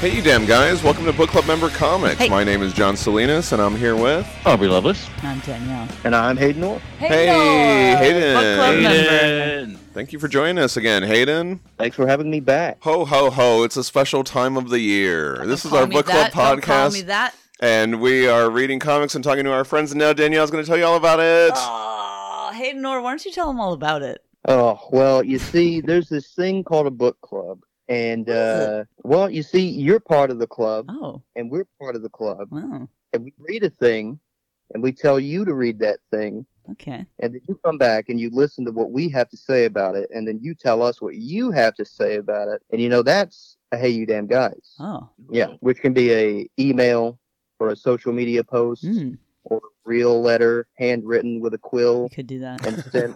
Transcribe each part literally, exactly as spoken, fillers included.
Hey, you damn guys. Welcome to Book Club Member Comics. Hey. My name is John Salinas, and I'm here with... Aubrey Loveless. I'm Danielle. And I'm Hayden Orr. Hey, hey Hayden. Book Club Hayden. Member. Thank you for joining us again, Hayden. Thanks for having me back. Ho, ho, ho. It's a special time of the year. Don't this is our Book Club podcast. Don't call me that. And we are reading comics and talking to our friends, and now Danielle's going to tell you all about it. Oh, Hayden Orr, why don't you tell them all about it? Oh, well, you see, there's this thing called a book club. And, uh, well, you see, you're part of the club, oh. and we're part of the club, wow. and we read a thing, and we tell you to read that thing, okay. and then you come back, and you listen to what we have to say about it, and then you tell us what you have to say about it, and, you know, that's a Hey You Damn Guys. Oh. Yeah, which can be a email or a social media post. Mm. Or a real letter, handwritten with a quill. You could do that. And send,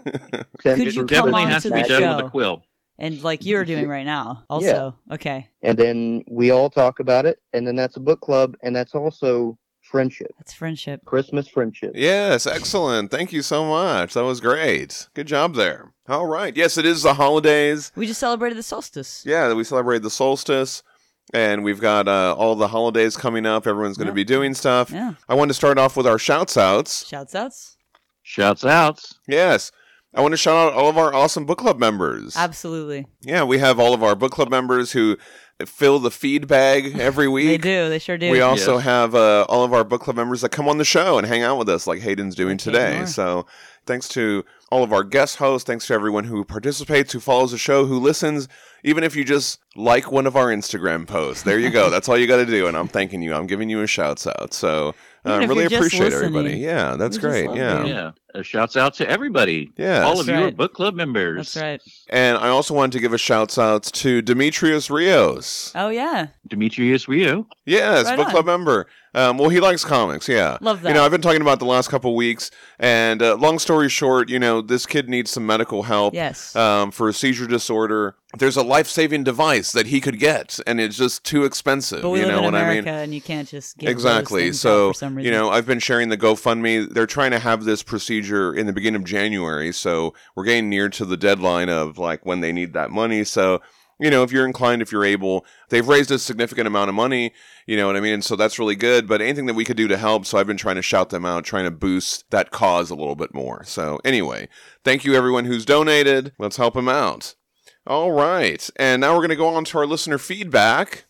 send could you definitely has to be done with a quill. And like you're doing right now also. Yeah. Okay. And then we all talk about it, and then that's a book club, and that's also friendship. That's friendship. Christmas friendship. Yes, excellent. Thank you so much. That was great. Good job there. All right. Yes, it is the holidays. We just celebrated the solstice. Yeah, we celebrated the solstice. And we've got uh, all the holidays coming up. Everyone's going to yeah. be doing stuff. Yeah. I want to start off with our shouts-outs. Shouts-outs. Shouts-outs. Yes. I want to shout out all of our awesome book club members. Absolutely. Yeah, we have all of our book club members who fill the feed bag every week. They do. They sure do. We also yes. have uh, all of our book club members that come on the show and hang out with us like Hayden's doing like today. Hayden so thanks to all of our guest hosts. Thanks to everyone who participates, who follows the show, who listens. Even if you just like one of our Instagram posts, there you go. That's all you got to do. And I'm thanking you. I'm giving you a shouts out. So I uh, really appreciate everybody. Yeah, that's great. Yeah. yeah. A shouts out to everybody. Yeah. All of you are book club members. That's right. And I also wanted to give a shouts out to Demetrios Rios. Oh, yeah. Demetrios Rios. Yes, right book on. Club member. Um, well, he likes comics. Yeah. Love that. You know, I've been talking about the last couple weeks. And uh, long story short, you know, this kid needs some medical help. Yes. Um, for a seizure disorder. There's a life-saving device that he could get, and it's just too expensive. But we you live know in what America, I mean? And you can't just get exactly. So, for some reason. You know, I've been sharing the GoFundMe. They're trying to have this procedure in the beginning of January, so we're getting near to the deadline of like when they need that money. So, you know, if you're inclined, if you're able, they've raised a significant amount of money. You know what I mean? And so that's really good. But anything that we could do to help, so I've been trying to shout them out, trying to boost that cause a little bit more. So, anyway, thank you everyone who's donated. Let's help them out. All right, and now we're going to go on to our listener feedback.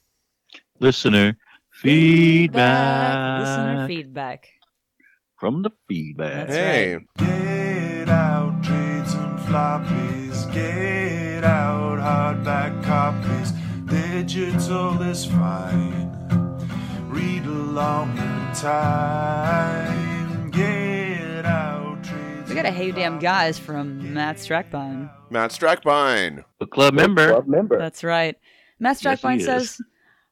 Listener feedback. Listener feedback. From the feedback. That's hey. Right. Get out trades and floppies. Get out hardback copies. Digital is fine. Read along in time. Get out trades. We got a Hey Damn Guys from Matt Strackbein. Matt Strackbein. A club member. Club member. That's right. Matt Strackbein yes, says, is.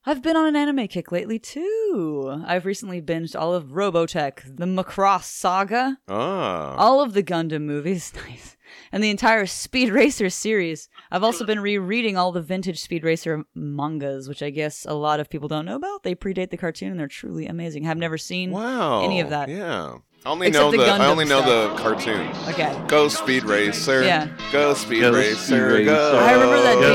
I've been on an anime kick lately, too. I've recently binged all of Robotech, the Macross Saga, oh. all of the Gundam movies, nice, and the entire Speed Racer series. I've also been rereading all the vintage Speed Racer mangas, which I guess a lot of people don't know about. They predate the cartoon, and they're truly amazing. I've never seen wow. any of that. Yeah. I only Except know the, the I only know stuff. the cartoons. Okay. Go Speed Racer. Yeah. Go Speed go Racer. Speed go. I remember that go.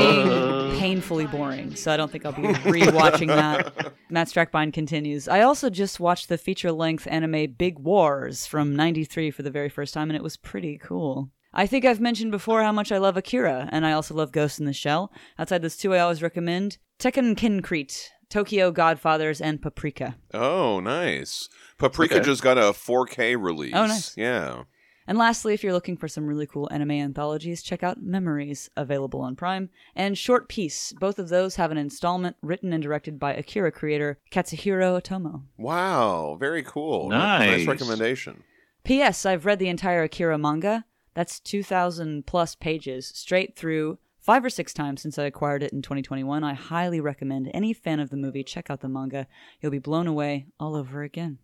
being painfully boring, so I don't think I'll be rewatching that. Matt Strackbein continues. I also just watched the feature-length anime Big Wars from ninety-three for the very first time, and it was pretty cool. I think I've mentioned before how much I love Akira, and I also love Ghost in the Shell. Outside those two, I always recommend Tekken Concrete, Tokyo Godfathers, and Paprika. Oh, nice. Paprika okay. just got a four K release. Oh, nice. Yeah. And lastly, if you're looking for some really cool anime anthologies, check out Memories, available on Prime, and Short Piece. Both of those have an installment written and directed by Akira creator Katsuhiro Otomo. Wow. Very cool. Nice. Nice recommendation. P S. I've read the entire Akira manga. That's two thousand plus pages straight through Five or six times since I acquired it in twenty twenty-one. I highly recommend any fan of the movie check out the manga. You'll be blown away all over again.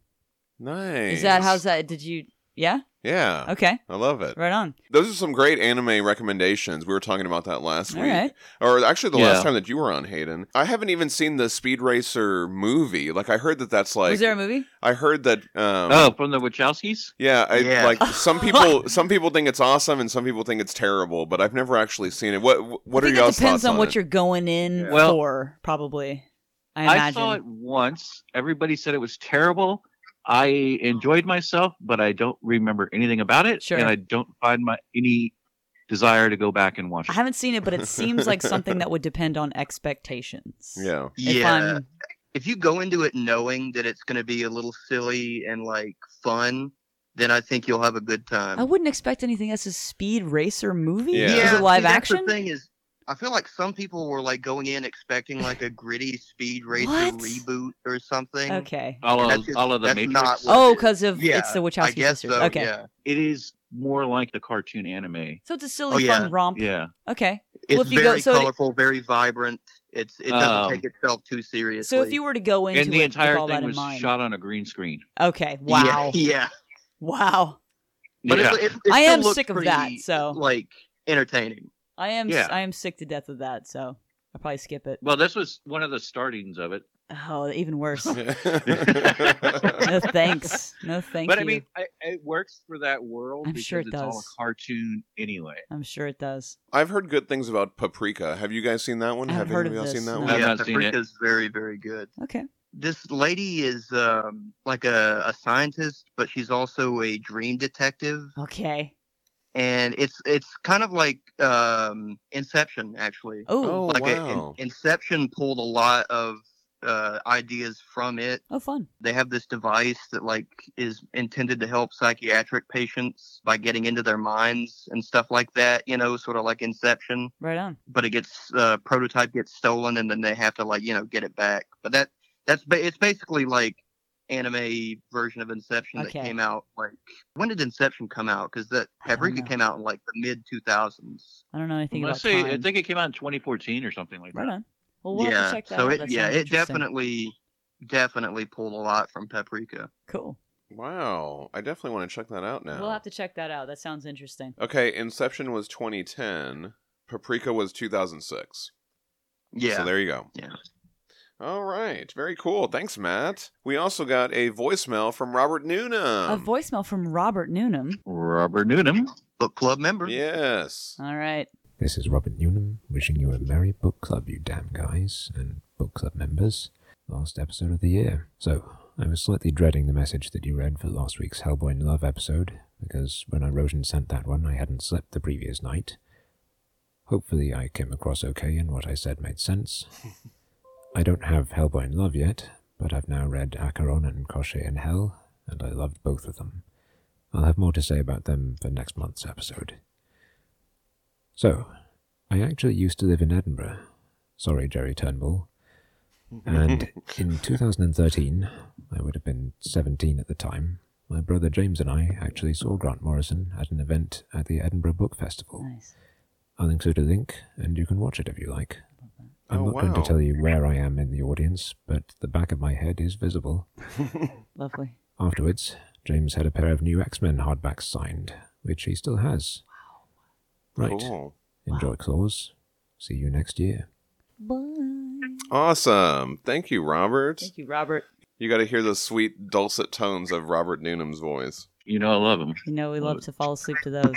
Nice. Is that, how's that, did you, yeah? Yeah. Okay. I love it. Right on. Those are some great anime recommendations. We were talking about that last all week. Right. Or actually the yeah. last time that you were on, Hayden. I haven't even seen the Speed Racer movie. Like, I heard that that's like... Was there a movie? I heard that... Um, oh, from the Wachowskis? Yeah. I, yeah. Like, some people some people think it's awesome and some people think it's terrible, but I've never actually seen it. What What I are y'all's thoughts on it? It depends on what it? you're going in yeah. for, well, probably. I imagine. I saw it once. Everybody said it was terrible. I enjoyed myself, but I don't remember anything about it. Sure. And I don't find my any desire to go back and watch it. I haven't seen it, but it seems like something that would depend on expectations. Yeah. If yeah. I'm... If you go into it knowing that it's going to be a little silly and like fun, then I think you'll have a good time. I wouldn't expect anything. That's a Speed Racer movie. Yeah. yeah. Is it live See, action? That's the thing is, I feel like some people were like going in expecting like a gritty Speed Racer reboot or something. Okay. All of, just, all of the Matrix. Oh, because of yeah, it's the Wachowski sisters. So, okay. Yeah. It is more like the cartoon anime. So it's a silly oh, yeah. fun romp. Yeah. Okay. It's well, if very you go, so colorful, it, very vibrant. It's it doesn't um, take itself too seriously. So if you were to go into and the it, entire all thing was mind. shot on a green screen. Okay. Wow. Yeah. yeah. Wow. But yeah. It's, it's, it's I am sick pretty, of that. So like entertaining. I am yeah. I am sick to death of that, so I'll probably skip it. Well, this was one of the startings of it. Oh, even worse. No thanks. No thank but, you. But I mean, I, it works for that world I'm because sure it it's does. all a cartoon anyway. I'm sure it does. I've heard good things about Paprika. Have you guys seen that one? I haven't Have heard anybody of this, else seen that no. one? I've yeah, not seen it. Paprika's very, very good. Okay. This lady is um, like a, a scientist, but she's also a dream detective. Okay. And it's it's kind of like um, Inception, actually. Oh, like wow. A, Inception pulled a lot of uh, ideas from it. Oh, fun. They have this device that like is intended to help psychiatric patients by getting into their minds and stuff like that, you know, sort of like Inception. Right on. But it gets, uh, prototype gets stolen and then they have to like, you know, get it back. But that that's ba- it's basically like anime version of Inception okay. that came out like when did Inception come out? Because that Paprika came out in like the mid two thousands. I don't know anything Unless about it. I think it came out in twenty fourteen or something like right that. On. Well, we'll yeah. have to check that so out. It, that yeah, it definitely definitely pulled a lot from Paprika. Cool. Wow, I definitely want to check that out now. We'll have to check that out. That sounds interesting. Okay, Inception was twenty ten. Paprika was two thousand six. Yeah. So there you go. Yeah. All right. Very cool. Thanks, Matt. We also got a voicemail from Robert Noonan. A voicemail from Robert Noonan. Robert Noonan, book club member. Yes. All right. This is Robert Noonan wishing you a merry book club, you damn guys, and book club members. Last episode of the year. So I was slightly dreading the message that you read for last week's Hellboy in Love episode, because when I wrote and sent that one, I hadn't slept the previous night. Hopefully I came across okay and what I said made sense. I don't have Hellboy in Love yet, but I've now read Acheron and Koschei in Hell, and I loved both of them. I'll have more to say about them for next month's episode. So, I actually used to live in Edinburgh. Sorry, Jerry Turnbull. And in two thousand thirteen, I would have been seventeen at the time, my brother James and I actually saw Grant Morrison at an event at the Edinburgh Book Festival. Nice. I'll include a link, and you can watch it if you like. I'm oh, not wow. going to tell you where I am in the audience, but the back of my head is visible. Lovely. Afterwards, James had a pair of new X-Men hardbacks signed, which he still has. Wow. Right. Cool. Enjoy, wow. Claus. See you next year. Bye. Awesome. Thank you, Robert. Thank you, Robert. You got to hear the sweet, dulcet tones of Robert Noonan's voice. You know I love him. You know we love, love to fall asleep to those.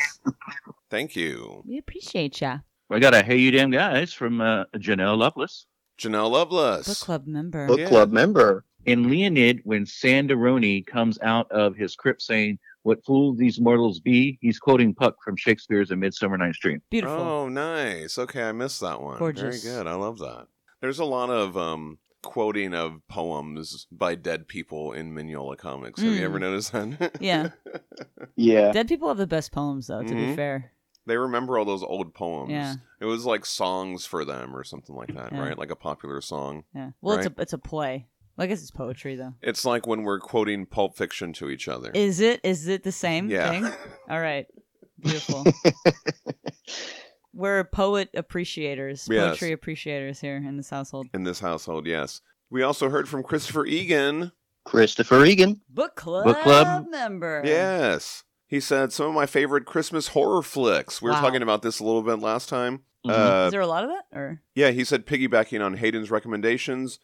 Thank you. We appreciate ya. I got a Hey You Damn Guys from uh, Janelle Loveless. Janelle Loveless. Book club member. Book yeah. club member. In Leonid, when Sandaroni comes out of his crypt saying, "What fools these mortals be," he's quoting Puck from Shakespeare's A Midsummer Night's Dream. Beautiful. Oh, nice. Okay, I missed that one. Gorgeous. Very good. I love that. There's a lot of um, quoting of poems by dead people in Mignola comics. Mm. Have you ever noticed that? Yeah. yeah. Dead people have the best poems, though, to mm-hmm. be fair. They remember all those old poems. Yeah. It was like songs for them or something like that, yeah. right? Like a popular song. Yeah. Well, right? it's a it's a play. Well, I guess it's poetry, though. It's like when we're quoting Pulp Fiction to each other. Is it? Is it the same yeah. thing? All right. Beautiful. We're poet appreciators, poetry yes. appreciators here in this household. In this household, yes. We also heard from Christopher Egan. Christopher Egan. Book club, Book club. member. Yes. He said, some of my favorite Christmas horror flicks. We wow. were talking about this a little bit last time. Mm-hmm. Uh, Is there a lot of that? Or? Yeah, he said, piggybacking on Hayden's recommendations,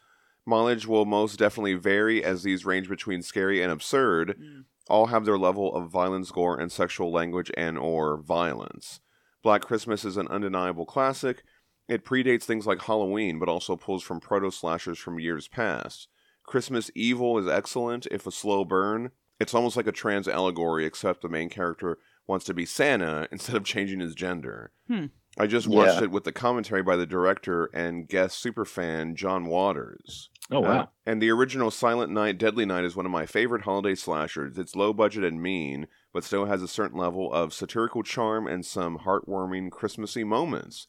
mileage will most definitely vary as these range between scary and absurd. Mm. All have their level of violence, gore, and sexual language and or violence. Black Christmas is an undeniable classic. It predates things like Halloween, but also pulls from proto-slashers from years past. Christmas Evil is excellent, if a slow burn. It's almost like a trans allegory, except the main character wants to be Santa instead of changing his gender. Hmm. I just watched yeah. it with the commentary by the director and guest superfan John Waters. Oh, wow. Uh, and the original Silent Night, Deadly Night is one of my favorite holiday slashers. It's low budget and mean, but still has a certain level of satirical charm and some heartwarming Christmassy moments.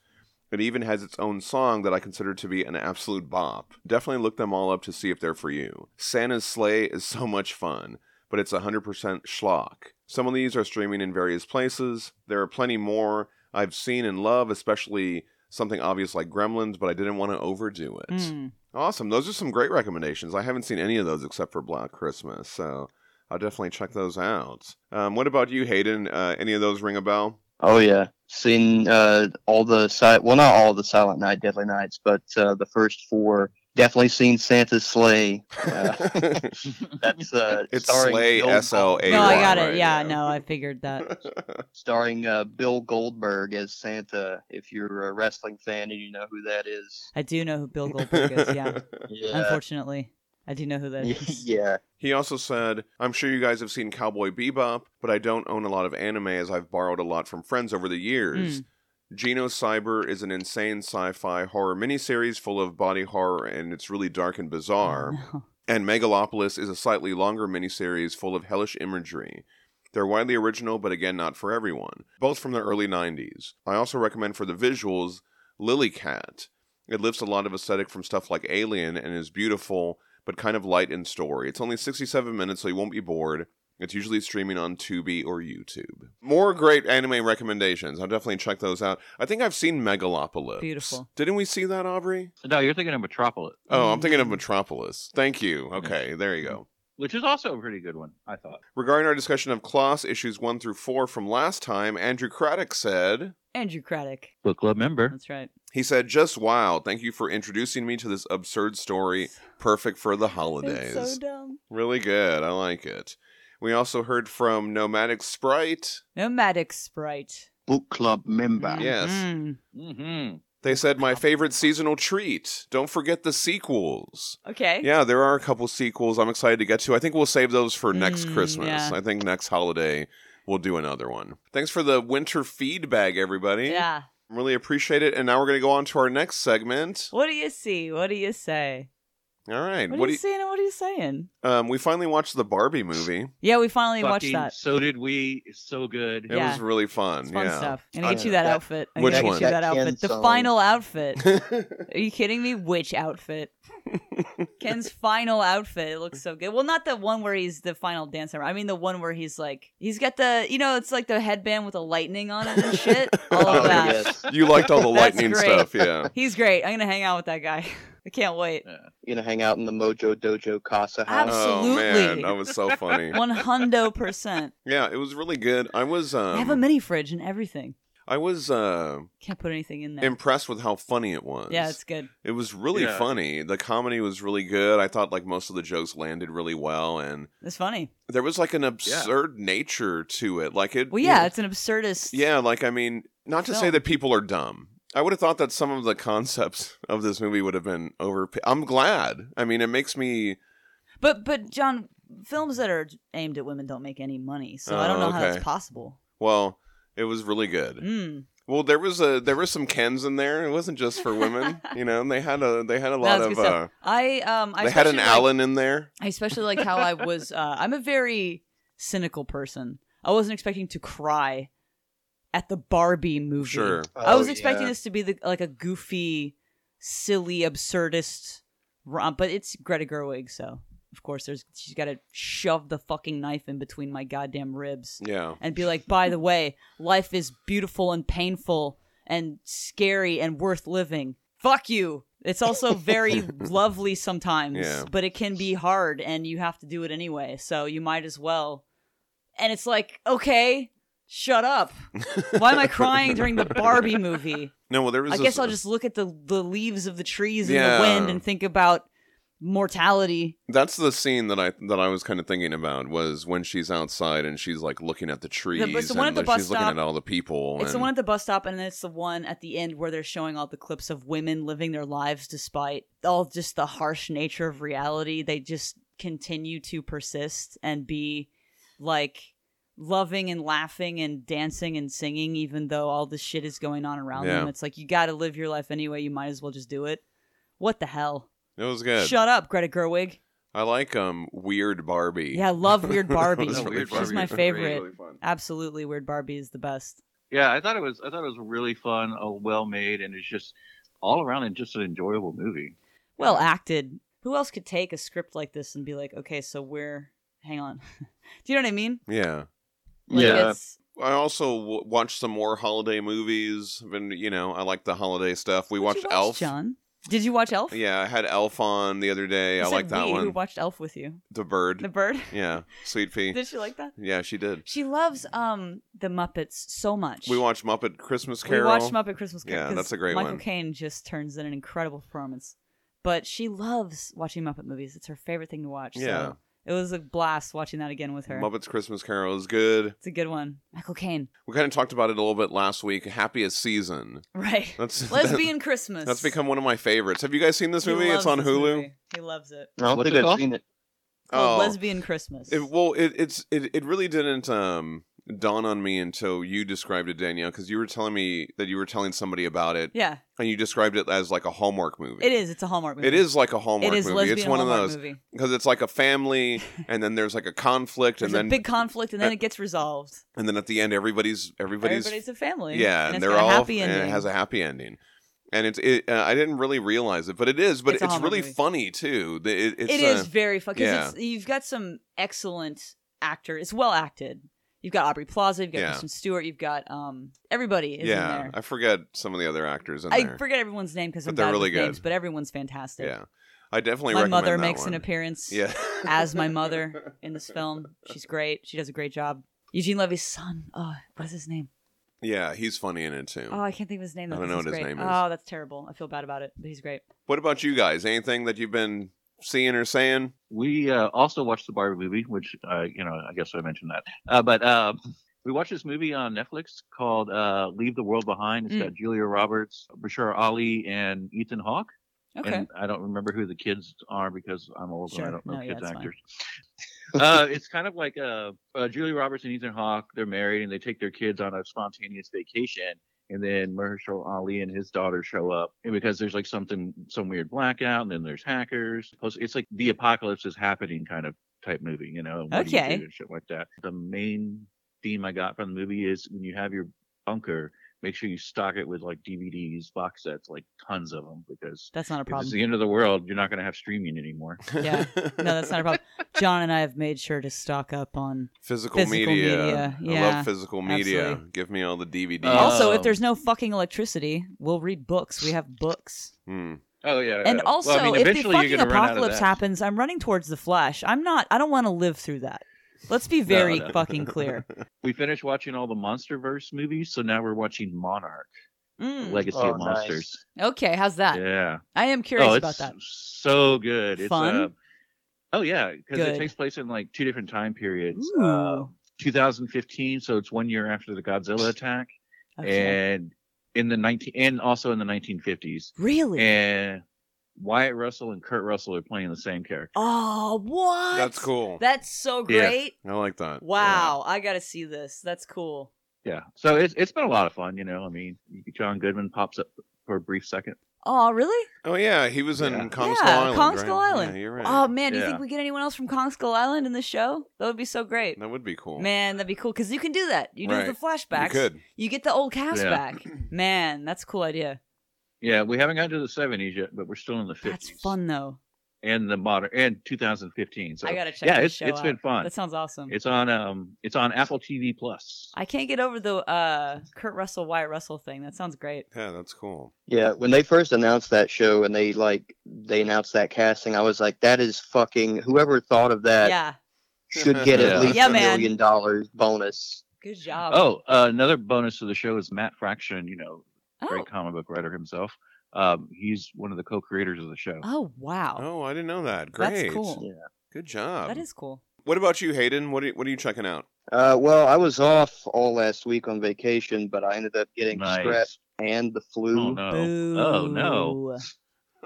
It even has its own song that I consider to be an absolute bop. Definitely look them all up to see if they're for you. Santa's Slay is so much fun, but it's one hundred percent schlock. Some of these are streaming in various places. There are plenty more I've seen and love, especially something obvious like Gremlins, but I didn't want to overdo it. Mm. Awesome. Those are some great recommendations. I haven't seen any of those except for Black Christmas, so I'll definitely check those out. Um, what about you, Hayden? Uh, any of those ring a bell? Oh, yeah. Seen uh, all the, si- well, not all the Silent Night, Deadly Nights, but uh, the first four. Definitely seen Santa's Slay. Uh, that's uh, it's Slay S L A Y. No, I got it. Right yeah, now. no, I figured that. Starring uh, Bill Goldberg as Santa. If you're a wrestling fan and you know who that is, I do know who Bill Goldberg is. Yeah, yeah. Unfortunately, I do know who that is. Yeah. He also said, "I'm sure you guys have seen Cowboy Bebop, but I don't own a lot of anime as I've borrowed a lot from friends over the years." Mm. Geno Cyber is an insane sci-fi horror miniseries full of body horror, and it's really dark and bizarre. Oh, no. And Megalopolis is a slightly longer miniseries full of hellish imagery. They're widely original, but again, not for everyone. Both from the early nineties. I also recommend for the visuals, Lily Cat. It lifts a lot of aesthetic from stuff like Alien and is beautiful, but kind of light in story. It's only sixty-seven minutes, so you won't be bored. It's usually streaming on Tubi or YouTube. More great anime recommendations. I'll definitely check those out. I think I've seen Megalopolis. Beautiful. Didn't we see that, Aubrey? No, you're thinking of Metropolis. Oh, I'm thinking of Metropolis. Thank you. Okay, there you go. Which is also a pretty good one, I thought. Regarding our discussion of Klaus issues one through four from last time, Andrew Craddock said... Andrew Craddock. Book club member. That's right. He said, just wow, thank you for introducing me to this absurd story, perfect for the holidays. It's so dumb. Really good. I like it. We also heard from Nomadic Sprite. Nomadic Sprite. Book club member. Yes. Mm-hmm. Mm-hmm. They said, my favorite seasonal treat. Don't forget the sequels. Okay. Yeah, there are a couple sequels I'm excited to get to. I think we'll save those for next mm, Christmas. Yeah. I think next holiday we'll do another one. Thanks for the winter feedback, everybody. Yeah. Really appreciate it. And now we're going to go on to our next segment. What do you see? What do you say? All right. What, what are you, you saying? What are you saying? Um, we finally watched the Barbie movie. Yeah, we finally Fucking, watched that. So did we. It's so good. It yeah. was really fun. It's fun yeah. stuff. I'm gonna get you that, that outfit. I'm which gonna one? Get you that outfit. The song. Final outfit. Are you kidding me? Which outfit? Ken's final outfit. It looks so good. Well, not the one where he's the final dancer. I mean, the one where he's like, he's got the, you know, it's like the headband with the lightning on it and shit. All of oh, that. Yes. You liked all the lightning stuff. Yeah. He's great. I'm gonna hang out with that guy. I can't wait. Yeah. You're going to hang out in the Mojo Dojo Casa house? Absolutely. Oh, man. That was so funny. one hundred percent. Yeah, it was really good. I was... Um, I have a mini fridge and everything. I was... Uh, can't put anything in there. Impressed with how funny it was. Yeah, it's good. It was really yeah. funny. The comedy was really good. I thought like most of the jokes landed really well. And it's funny. There was like an absurd yeah. nature to it. Like it. Well, yeah, you know, it's an absurdist... Yeah, like, I mean, not to film. Say that people are dumb. I would have thought that some of the concepts of this movie would have been over. I'm glad. I mean, it makes me. But but John, films that are aimed at women don't make any money, so oh, I don't know okay. how that's possible. Well, it was really good. Mm. Well, there was a there were some Kens in there. It wasn't just for women, you know. And they had a they had a lot of. Uh, I um I they had an like, Alan in there. I especially like how I was. Uh, I'm a very cynical person. I wasn't expecting to cry at the Barbie movie. Sure. Oh, I was expecting yeah. this to be the, like a goofy, silly, absurdist romp, but it's Greta Gerwig, so of course there's she's got to shove the fucking knife in between my goddamn ribs. Yeah. And be like, by the way, life is beautiful and painful and scary and worth living. Fuck you. It's also very lovely sometimes, yeah. but it can be hard and you have to do it anyway, so you might as well. And it's like, okay, shut up. Why am I crying during the Barbie movie? No, well, there was I guess a... I'll just look at the, the leaves of the trees in yeah. the wind and think about mortality. That's the scene that I that I was kind of thinking about, was when she's outside and she's like looking at the trees. The, it's the one and at the bus she's stop. Looking at all the people. It's and... the one at the bus stop, and then it's the one at the end where they're showing all the clips of women living their lives despite all just the harsh nature of reality. They just continue to persist and be like loving and laughing and dancing and singing, even though all this shit is going on around yeah. them. It's like, you got to live your life anyway. You might as well just do it. What the hell? It was good. Shut up, Greta Gerwig. I like um Weird Barbie. Yeah, I love Weird Barbie. She's really my favorite. Really, really Absolutely, Weird Barbie is the best. Yeah, I thought it was. I thought it was really fun, well made, and it's just all around and just an enjoyable movie. Well acted. Who else could take a script like this and be like, okay, so we're hang on. Do you know what I mean? Yeah. Like yeah. It's, I also w- watched some more holiday movies, and you know, I like the holiday stuff. We watched watch, Elf. John? Did you watch Elf? Yeah, I had Elf on the other day. You I like that one. Who watched Elf with you? The bird. The bird? Yeah. Sweet Pea. Did she like that? Yeah, she did. She loves um the Muppets so much. We watched Muppet Christmas Carol. We watched Muppet Christmas Carol. Yeah, that's a great Michael one. Michael Caine just turns in an incredible performance. But she loves watching Muppet movies. It's her favorite thing to watch. Yeah. So it was a blast watching that again with her. Muppet's Christmas Carol is good. It's a good one. Michael Caine. We kind of talked about it a little bit last week. Happiest Season. Right. That's, Lesbian that, Christmas. That's become one of my favorites. Have you guys seen this he movie? It's on Hulu. Movie. He loves it. I don't think I've seen it. Oh, Lesbian Christmas. It, well, it, it's it, it really didn't um, dawn on me until you described it, Danielle, because you were telling me that you were telling somebody about it. Yeah. And you described it as like a Hallmark movie. It is. It's a Hallmark movie. It is like a Hallmark movie. It is movie. It's one Hallmark of those because it's like a family, and then there's like a conflict, and then a big conflict, and then at, it gets resolved. And then at the end, everybody's everybody's everybody's a family. Yeah, and, and they're all happy ending. And it has a happy ending. And it's it, uh, I didn't really realize it, but it is. But it's, it's really movie. funny too. It, it's, it is uh, very funny. Yeah. It's, you've got some excellent actors. It's well acted. You've got Aubrey Plaza. You've got yeah. Kristen Stewart. You've got um everybody. Is yeah, in there. I forget some of the other actors in I there. I forget everyone's name because I'm bad really with good. names. But everyone's fantastic. Yeah, I definitely. My recommend mother that makes one. an appearance. Yeah. as my mother in this film. She's great. She does a great job. Eugene Levy's son. Oh, what's his name? Yeah, he's funny in it, too. Oh, I can't think of his name. I don't know what his name is. Oh, that's terrible. I feel bad about it, but he's great. What about you guys? Anything that you've been seeing or saying? We uh, also watched the Barbie movie, which, uh, you know, I guess I mentioned that. Uh, but uh, we watched this movie on Netflix called uh, Leave the World Behind. It's mm. got Julia Roberts, Mahershala Ali, and Ethan Hawke. Okay. And I don't remember who the kids are because I'm old sure. and I don't know no, kids yeah, actors. uh, it's kind of like uh, uh, Julia Roberts and Ethan Hawke. They're married and they take their kids on a spontaneous vacation. And then Mahershala Ali and his daughter show up, and because there's like something, some weird blackout, and then there's hackers. It's like the apocalypse is happening kind of type movie, you know? What okay. do you do and shit like that. The main theme I got from the movie is when you have your bunker, make sure you stock it with like D V Ds, box sets, like tons of them, because that's not a problem. If it's the end of the world, you're not going to have streaming anymore. Yeah, no, that's not a problem. John and I have made sure to stock up on physical, physical media. media. Yeah, I love physical media. Absolutely. Give me all the D V Ds. Oh. Also, if there's no fucking electricity, we'll read books. We have books. Hmm. Oh yeah. And yeah. also, well, I mean, if the fucking apocalypse happens, I'm running towards the Flash. I'm not. I don't want to live through that. Let's be very no, no. fucking clear. We finished watching all the MonsterVerse movies, so now we're watching Monarch, mm. Legacy oh, of Monsters. Nice. Okay, how's that? Yeah. I am curious oh, about that. So good. Fun? It's, uh, oh, yeah, because it takes place in like two different time periods. Uh, twenty fifteen, so it's one year after the Godzilla attack, okay. and in the nineteen and also in the nineteen fifties. Really? And Wyatt Russell and Kurt Russell are playing the same character. Oh, what? That's cool. That's so great. Yeah. I like that. Wow. Yeah. I got to see this. That's cool. Yeah. So it's it's been a lot of fun, you know. I mean, John Goodman pops up for a brief second. Oh, really? Oh, yeah. He was in yeah. Kong Skull yeah, Island. Kong Skull right? Island. Yeah, you're right. Oh, man. Do you yeah. think we get anyone else from Kong Skull Island in the show? That would be so great. That would be cool. Man, that'd be cool. Because you can do that. You do right. the flashbacks. You could. You get the old cast yeah. back. Man, that's a cool idea. Yeah, we haven't gotten to the seventies yet, but we're still in the fifties. That's fun, though. And the modern and two thousand fifteen. So I gotta check. Yeah, it's show it's out. been fun. That sounds awesome. It's on um, it's on Apple T V Plus. I can't get over the uh, Kurt Russell, Wyatt Russell thing. That sounds great. Yeah, that's cool. Yeah, when they first announced that show and they like they announced that casting, I was like, that is fucking whoever thought of that. Yeah. Should get yeah. at least yeah, a man. million dollars bonus. Good job. Oh, uh, another bonus to the show is Matt Fraction. You know. Oh. Great comic book writer himself. Um, he's one of the co-creators of the show. Oh, wow. Oh, I didn't know that. Great. That's cool. Yeah. Good job. That is cool. What about you, Hayden? What are you, what are you checking out? Uh, well, I was off all last week on vacation, but I ended up getting nice. stressed and the flu. Oh, no. Boo. Oh, no.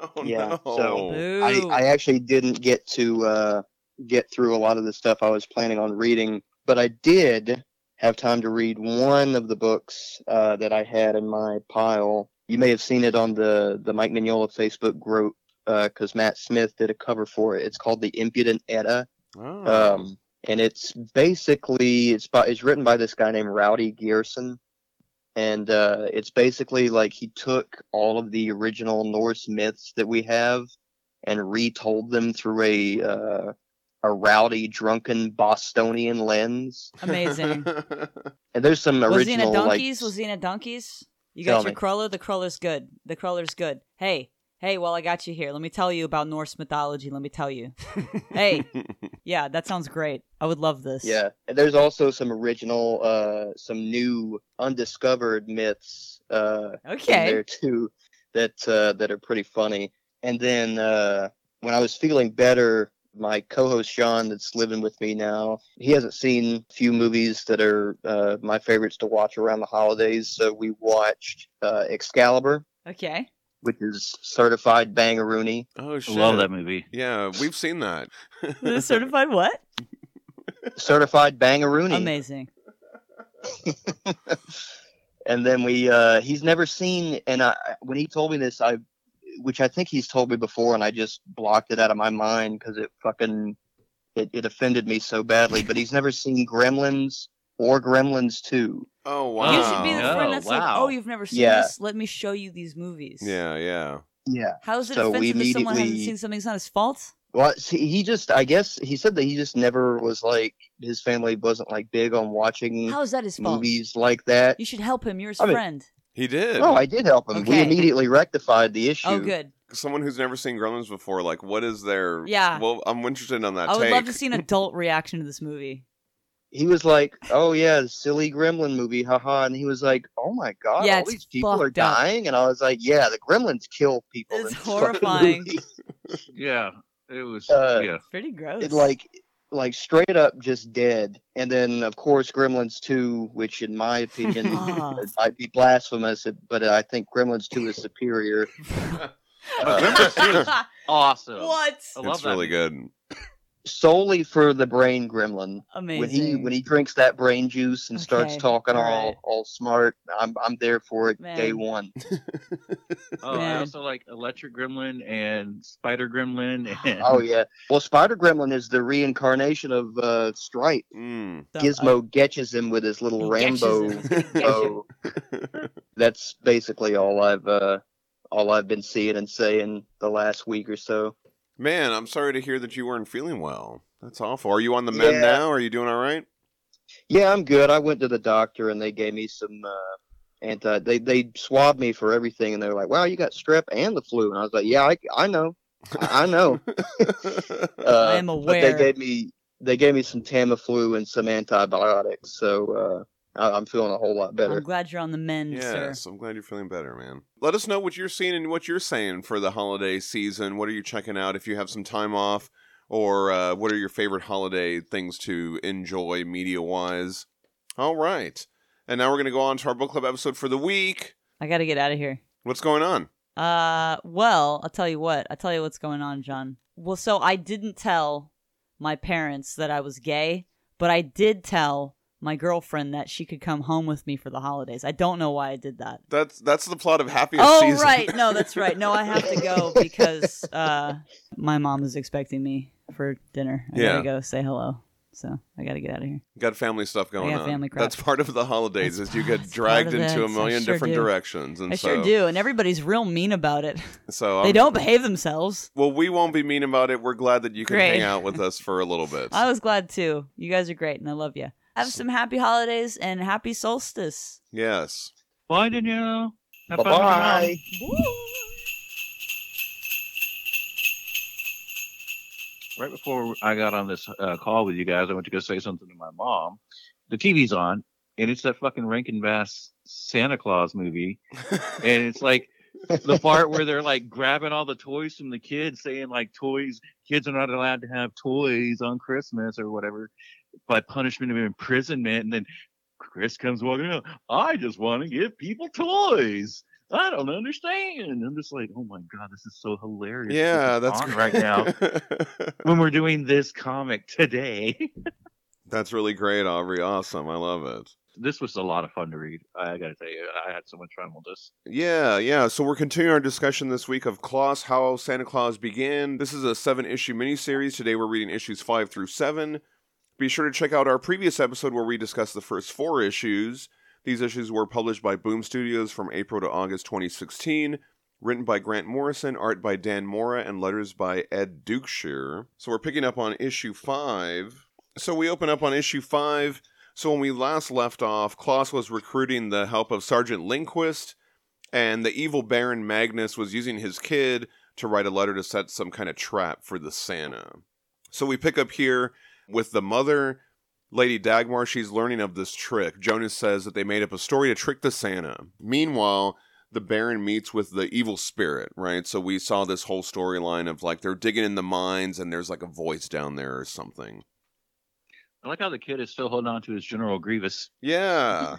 Oh, yeah, no. So I, I actually didn't get to uh, get through a lot of the stuff I was planning on reading, but I did have time to read one of the books uh, that I had in my pile. You may have seen it on the, the Mike Mignola Facebook group because uh, Matt Smith did a cover for it. It's called The Impudent Edda. Oh. Um, and it's basically, it's by, it's written by this guy named Rowdy Gearson. And uh, it's basically like he took all of the original Norse myths that we have and retold them through a uh, a rowdy, drunken Bostonian lens. Amazing. And there's some original... Was he in a donkeys? Like, was he in a donkeys? You got your me. Cruller? The Cruller's good. The Cruller's good. Hey, hey, well, I got you here. Let me tell you about Norse mythology. Let me tell you. Hey, yeah, that sounds great. I would love this. Yeah, and there's also some original, uh, some new undiscovered myths uh, okay. in there, too, that, uh, that are pretty funny. And then uh, when I was feeling better, my co-host, Sean, that's living with me now, he hasn't seen a few movies that are uh, my favorites to watch around the holidays. So we watched uh, Excalibur. Okay. Which is certified bangaroonie. Oh, shit. I love that movie. Yeah, we've seen that. Certified what? Certified bangaroonie. Amazing. And then we, uh, he's never seen, and I, when he told me this, I, which I think he's told me before, and I just blocked it out of my mind because it fucking, it, it offended me so badly, but he's never seen Gremlins or Gremlins two. Oh, wow. You should be the friend oh, that's wow. like, oh, you've never seen yeah. this? Let me show you these movies. Yeah, yeah. Yeah. How is it so offensive if someone hasn't seen something that's not his fault? Well, see, he just, I guess, he said that he just never was like, his family wasn't like big on watching How is that his fault? movies like that. You should help him. You're his I friend. Mean, he did. No, I did help him. Okay. We immediately rectified the issue. Oh, good. Someone who's never seen Gremlins before, like, what is their... Yeah. Well, I'm interested on that I take. I would love to see an adult reaction to this movie. He was like, oh, yeah, silly gremlin movie, haha. And he was like, oh, my God, yeah, all these people are dying. Up. And I was like, yeah, the gremlins kill people. It's horrifying. Yeah, it was uh, yeah. pretty gross. It, like, like straight up just dead. And then, of course, Gremlins two, which in my opinion might be blasphemous, but I think Gremlins two is superior. uh, Gremlins two is awesome. What? I love it's that. Really good. Solely for the brain gremlin. Amazing. When he when he drinks that brain juice and okay. starts talking all, all, right. all smart, I'm I'm there for it Man. day one. Oh, Man. I also like Electric Gremlin and Spider Gremlin. And... Oh yeah, well Spider Gremlin is the reincarnation of uh, Stripe. Mm. Gizmo uh, getches him with his little Rambo. So that's basically all I've uh, all I've been seeing and saying the last week or so. Man, I'm sorry to hear that you weren't feeling well. That's awful. Are you on the mend yeah. now? Are you doing all right? Yeah, I'm good. I went to the doctor and they gave me some uh, anti. They they swabbed me for everything and they were like, "Wow, you got strep and the flu." And I was like, "Yeah, I, I know, I know." uh, I am aware. But they gave me they gave me some Tamiflu and some antibiotics, so uh, I, I'm feeling a whole lot better. I'm glad you're on the mend, yes, sir. Yes, I'm glad you're feeling better, man. Let us know what you're seeing and what you're saying for the holiday season. What are you checking out if you have some time off? Or uh, what are your favorite holiday things to enjoy media-wise? All right. And now we're going to go on to our book club episode for the week. I got to get out of here. What's going on? Uh, Well, I'll tell you what. I'll tell you what's going on, John. Well, so I didn't tell my parents that I was gay, but I did tell... my girlfriend that she could come home with me for the holidays. I don't know why I did that. That's that's the plot of Happiest oh, Season. Oh, right. No, that's right. No, I have to go because uh, my mom is expecting me for dinner. I yeah. gotta go say hello. So I gotta get out of here. You got family stuff going I got on. Family crap. That's part of the holidays that's, is you get dragged into a million sure different do. directions. And I so, sure do. And everybody's real mean about it. So They I'm, don't behave themselves. Well, we won't be mean about it. We're glad that you can great. hang out with us for a little bit. I was glad too. You guys are great and I love you. Have some happy holidays and happy solstice. Yes. Bye, Danielle. Bye-bye. Right before I got on this uh, call with you guys, I went to go say something to my mom. The T V's on, and it's that fucking Rankin Bass Santa Claus movie. And it's like, the part where they're like grabbing all the toys from the kids, saying like toys, kids are not allowed to have toys on Christmas or whatever, by punishment of imprisonment. And then Chris comes walking out, I just want to give people toys. I don't understand. I'm just like, oh my God, this is so hilarious. Yeah, that's on right now when we're doing this comic today. That's really great, Aubrey. Awesome. I love it. This was a lot of fun to read. I got to tell you, I had so much fun with this. Yeah, yeah. So we're continuing our discussion this week of Klaus, How Santa Claus Began. This is a seven-issue miniseries. Today we're reading issues five through seven. Be sure to check out our previous episode where we discussed the first four issues. These issues were published by Boom Studios from April to August twenty sixteen, written by Grant Morrison, art by Dan Mora, and letters by Ed Dukeshire. So we're picking up on issue five. So we open up on issue five. So when we last left off, Klaus was recruiting the help of Sergeant Lindquist, and the evil Baron Magnus was using his kid to write a letter to set some kind of trap for the Santa. So we pick up here with the mother, Lady Dagmar. She's learning of this trick. Jonas says that they made up a story to trick the Santa. Meanwhile, the Baron meets with the evil spirit, right? So we saw this whole storyline of like they're digging in the mines and there's like a voice down there or something. I like how the kid is still holding on to his General Grievous. Yeah.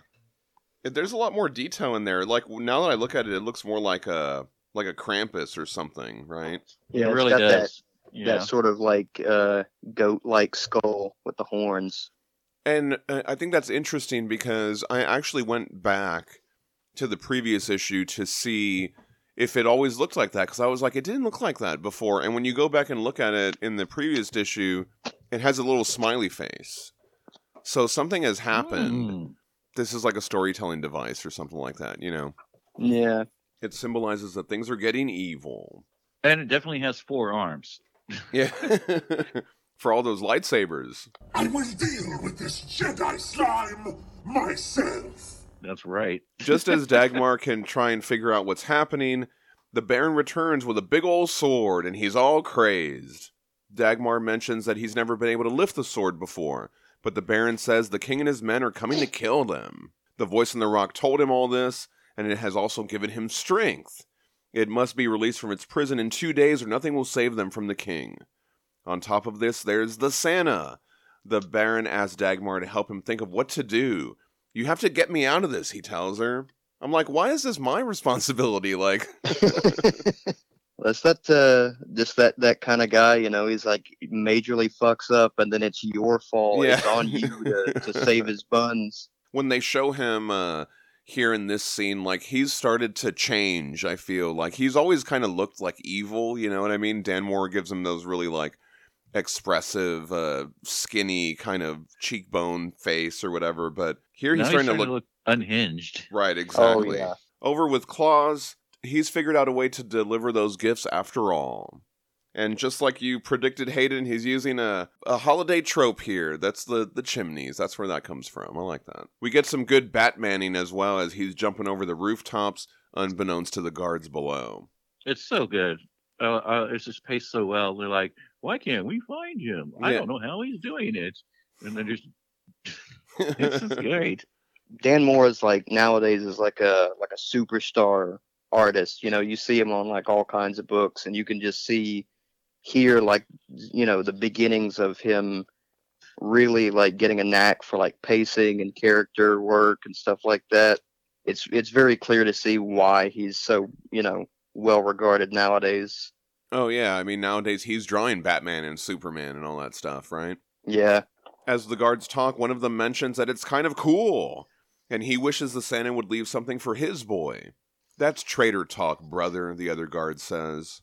There's a lot more detail in there. Like, now that I look at it, it looks more like a like a Krampus or something, right? Yeah, it really does. That, yeah. that sort of, like, uh, goat-like skull with the horns. And uh, I think that's interesting because I actually went back to the previous issue to see if it always looked like that. Because I was like, it didn't look like that before. And when you go back and look at it in the previous issue, it has a little smiley face. So something has happened. Mm. This is like a storytelling device or something like that, you know? Yeah. It symbolizes that things are getting evil. And it definitely has four arms. Yeah. For all those lightsabers. I will deal with this Jedi slime myself. That's right. Just as Dagmar can try and figure out what's happening, the Baron returns with a big old sword and he's all crazed. Dagmar mentions that he's never been able to lift the sword before, but the Baron says the king and his men are coming to kill them. The voice in the rock told him all this, and it has also given him strength. It must be released from its prison in two days or nothing will save them from the king. On top of this, there's the Santa. The Baron asks Dagmar to help him think of what to do. You have to get me out of this, he tells her. I'm like, why is this my responsibility? Like... That's that uh, just that, that kind of guy, you know, he's like majorly fucks up and then it's your fault. Yeah. It's on you to, to save his buns. When they show him uh, here in this scene, like he's started to change, I feel like he's always kind of looked like evil. You know what I mean? Dan Moore gives him those really like expressive, uh, skinny kind of cheekbone face or whatever. But here now he's starting, he's starting to, look... to look unhinged. Right. Exactly. Oh, yeah. Over with Klaus. He's figured out a way to deliver those gifts after all. And just like you predicted, Hayden, he's using a, a holiday trope here. That's the, the chimneys. That's where that comes from. I like that. We get some good Batmaning as well as he's jumping over the rooftops, unbeknownst to the guards below. It's so good. Uh, uh, it's just paced so well. They're like, why can't we find him? I yeah. don't know how he's doing it. And they're just, this is great. Dan Moore is like, nowadays is like a like a superstar artist, you know, you see him on like all kinds of books, and you can just see here, like, you know, the beginnings of him really like getting a knack for like pacing and character work and stuff like that. It's it's very clear to see why he's so, you know, well regarded nowadays. Oh yeah, I mean nowadays he's drawing Batman and Superman and all that stuff, right? Yeah. As the guards talk, one of them mentions that it's kind of cool, and he wishes the Santa would leave something for his boy. That's traitor talk, brother, the other guard says.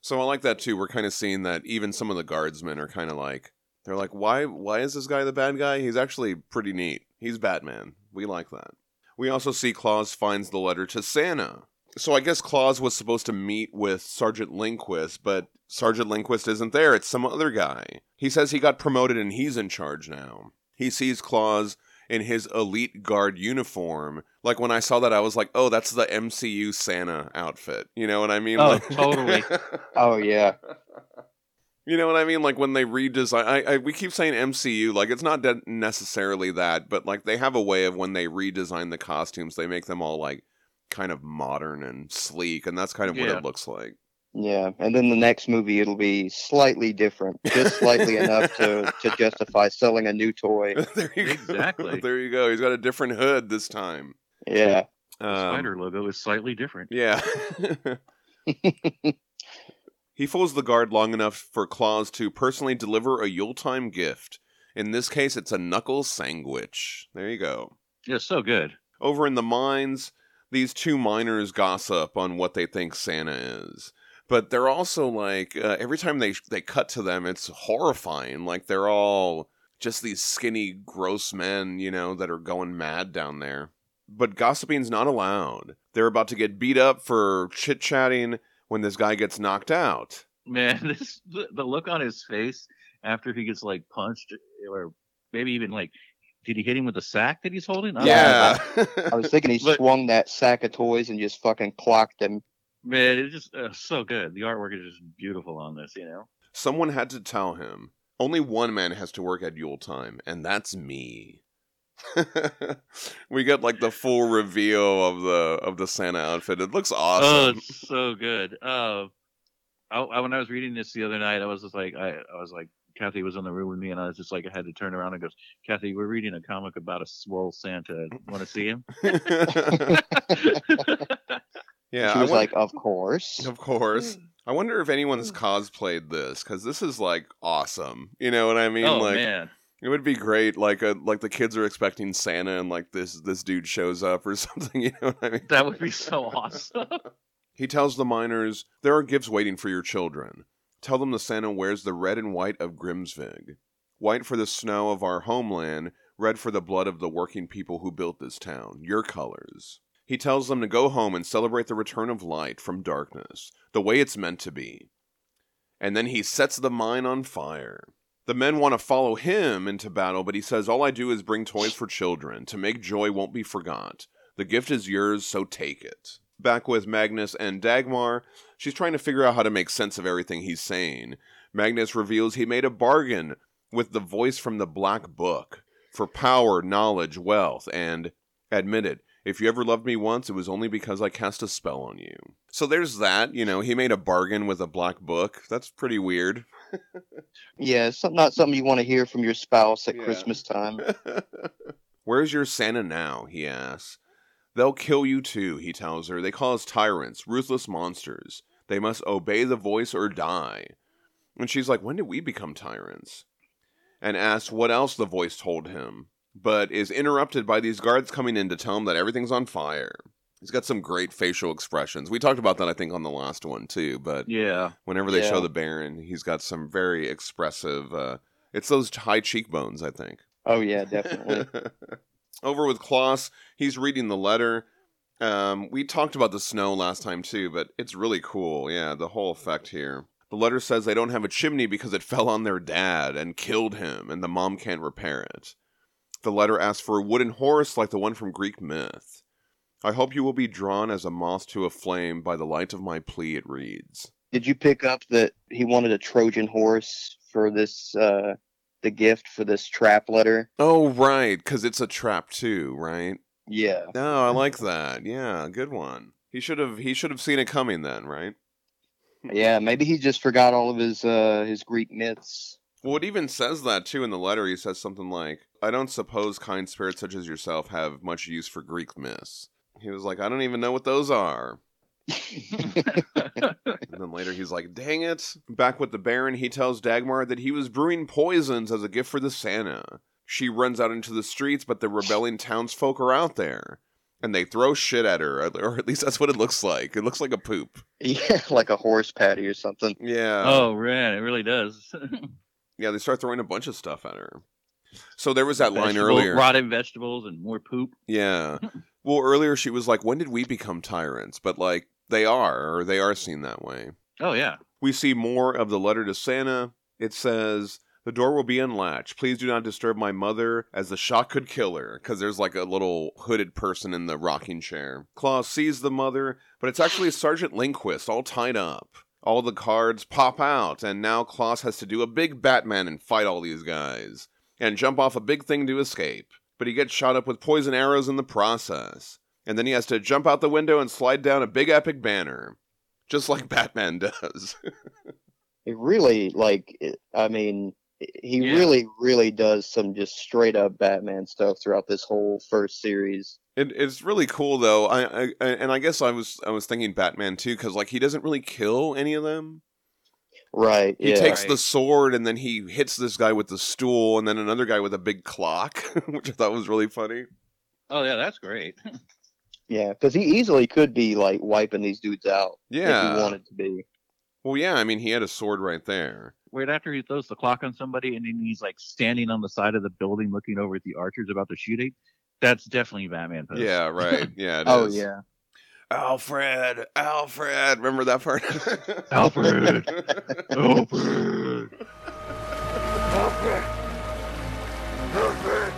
So I like that, too. We're kind of seeing that even some of the guardsmen are kind of like, they're like, why why is this guy the bad guy? He's actually pretty neat. He's Batman. We like that. We also see Klaus finds the letter to Santa. So I guess Klaus was supposed to meet with Sergeant Lindquist, but Sergeant Lindquist isn't there. It's some other guy. He says he got promoted and he's in charge now. He sees Klaus in his elite guard uniform. Like, when I saw that, I was like, oh, that's the M C U Santa outfit. You know what I mean? Oh, like... totally. Oh, yeah. You know what I mean? Like, when they redesign... I, I, we keep saying M C U. Like, it's not de- necessarily that, but, like, they have a way of when they redesign the costumes, they make them all, like, kind of modern and sleek, and that's kind of yeah. what it looks like. Yeah, and then the next movie, it'll be slightly different, just slightly enough to, to justify selling a new toy. There you exactly. Go. There you go. He's got a different hood this time. Yeah. The um, spider logo is slightly different. Yeah. He fools the guard long enough for Klaus to personally deliver a Yuletime gift. In this case, it's a knuckle sandwich. There you go. Yeah, so good. Over in the mines, these two miners gossip on what they think Santa is. But they're also like, uh, every time they they cut to them, it's horrifying. Like, they're all just these skinny, gross men, you know, that are going mad down there. But gossiping's not allowed. They're about to get beat up for chit-chatting when this guy gets knocked out. Man, this, the look on his face after he gets, like, punched, or maybe even, like, did he hit him with the sack that he's holding? I yeah. Know. I was thinking he look, swung that sack of toys and just fucking clocked him. Man, it's just uh, so good. The artwork is just beautiful on this, you know? Someone had to tell him, only one man has to work at Yule time, and that's me. We got like the full reveal of the of the Santa outfit. It looks awesome. Oh, it's so good. Uh, I, I when I was reading this the other night, I was just like, I, I was like, Kathy was in the room with me, and I was just like, I had to turn around and goes, Kathy, we're reading a comic about a swole Santa. Want to see him? Yeah, she was wonder- like, of course, of course. I wonder if anyone's cosplayed this, because this is like awesome. You know what I mean? Oh like, man. It would be great, like a, like the kids are expecting Santa, and like this this dude shows up or something. You know what I mean? That would be so awesome. He tells the miners, "There are gifts waiting for your children. Tell them the Santa wears the red and white of Grimsvig, white for the snow of our homeland, red for the blood of the working people who built this town. Your colors." He tells them to go home and celebrate the return of light from darkness, the way it's meant to be. And then he sets the mine on fire. The men want to follow him into battle, but he says, all I do is bring toys for children. To make joy won't be forgot. The gift is yours, so take it. Back with Magnus and Dagmar, she's trying to figure out how to make sense of everything he's saying. Magnus reveals he made a bargain with the voice from the Black Book for power, knowledge, wealth, and, admitted, if you ever loved me once, it was only because I cast a spell on you. So there's that, you know, he made a bargain with a Black Book. That's pretty weird. Yeah, it's not something you want to hear from your spouse at yeah. Christmas time. Where's your Santa now, he asks. They'll kill you too, he tells her. They call us tyrants, ruthless monsters. They must obey the voice or die. And she's like, when did we become tyrants? And asks what else the voice told him, but is interrupted by these guards coming in to tell him that everything's on fire. He's got some great facial expressions. We talked about that, I think, on the last one, too. But yeah, whenever they yeah. show the Baron, he's got some very expressive... Uh, it's those high cheekbones, I think. Oh, yeah, definitely. Over with Klaus, he's reading the letter. Um, we talked about the snow last time, too, but it's really cool. Yeah, the whole effect here. The letter says they don't have a chimney because it fell on their dad and killed him, and the mom can't repair it. The letter asks for a wooden horse like the one from Greek myth. I hope you will be drawn as a moth to a flame by the light of my plea, it reads. Did you pick up that he wanted a Trojan horse for this, uh, the gift for this trap letter? Oh, right, because it's a trap too, right? Yeah. No, I like that. Yeah, good one. He should have he should have seen it coming then, right? Yeah, maybe he just forgot all of his uh, his Greek myths. Well, it even says that, too, in the letter. He says something like, I don't suppose kind spirits such as yourself have much use for Greek myths. He was like, I don't even know what those are. And then later he's like, dang it. Back with the Baron, he tells Dagmar that he was brewing poisons as a gift for the Santa. She runs out into the streets, but the rebelling townsfolk are out there. And they throw shit at her, or at least that's what it looks like. It looks like a poop. Yeah, like a horse patty or something. Yeah. Oh, man, it really does. Yeah, they start throwing a bunch of stuff at her. So there was that Vegetable, line earlier. Rotted vegetables and more poop. Yeah. Well, earlier she was like, when did we become tyrants? But, like, they are, or they are seen that way. Oh, yeah. We see more of the letter to Santa. It says, the door will be unlatched. Please do not disturb my mother, as the shock could kill her. Because there's, like, a little hooded person in the rocking chair. Klaus sees the mother, but it's actually Sergeant Lindquist, all tied up. All the cards pop out, and now Klaus has to do a big Batman and fight all these guys. And jump off a big thing to escape, but he gets shot up with poison arrows in the process. and then he has to jump out the window and slide down a big epic banner, just like Batman does. It really, like, I mean, he yeah. really, really does some just straight up Batman stuff throughout this whole first series. It, it's really cool, though. I, I and I guess I was I was thinking Batman too, because like he doesn't really kill any of them. Right. He yeah. takes right. the sword and then he hits this guy with the stool and then another guy with a big clock, which I thought was really funny. Oh, yeah, that's great. Yeah, because he easily could be like wiping these dudes out yeah. if he wanted to be. Well, yeah, I mean, he had a sword right there. Right after he throws the clock on somebody and then he's like standing on the side of the building looking over at the archers about to shoot it, that's definitely Batman pose. Yeah, right. Yeah, it oh, is. yeah. Alfred, Alfred. Remember that part? Alfred. Alfred. Alfred. Alfred.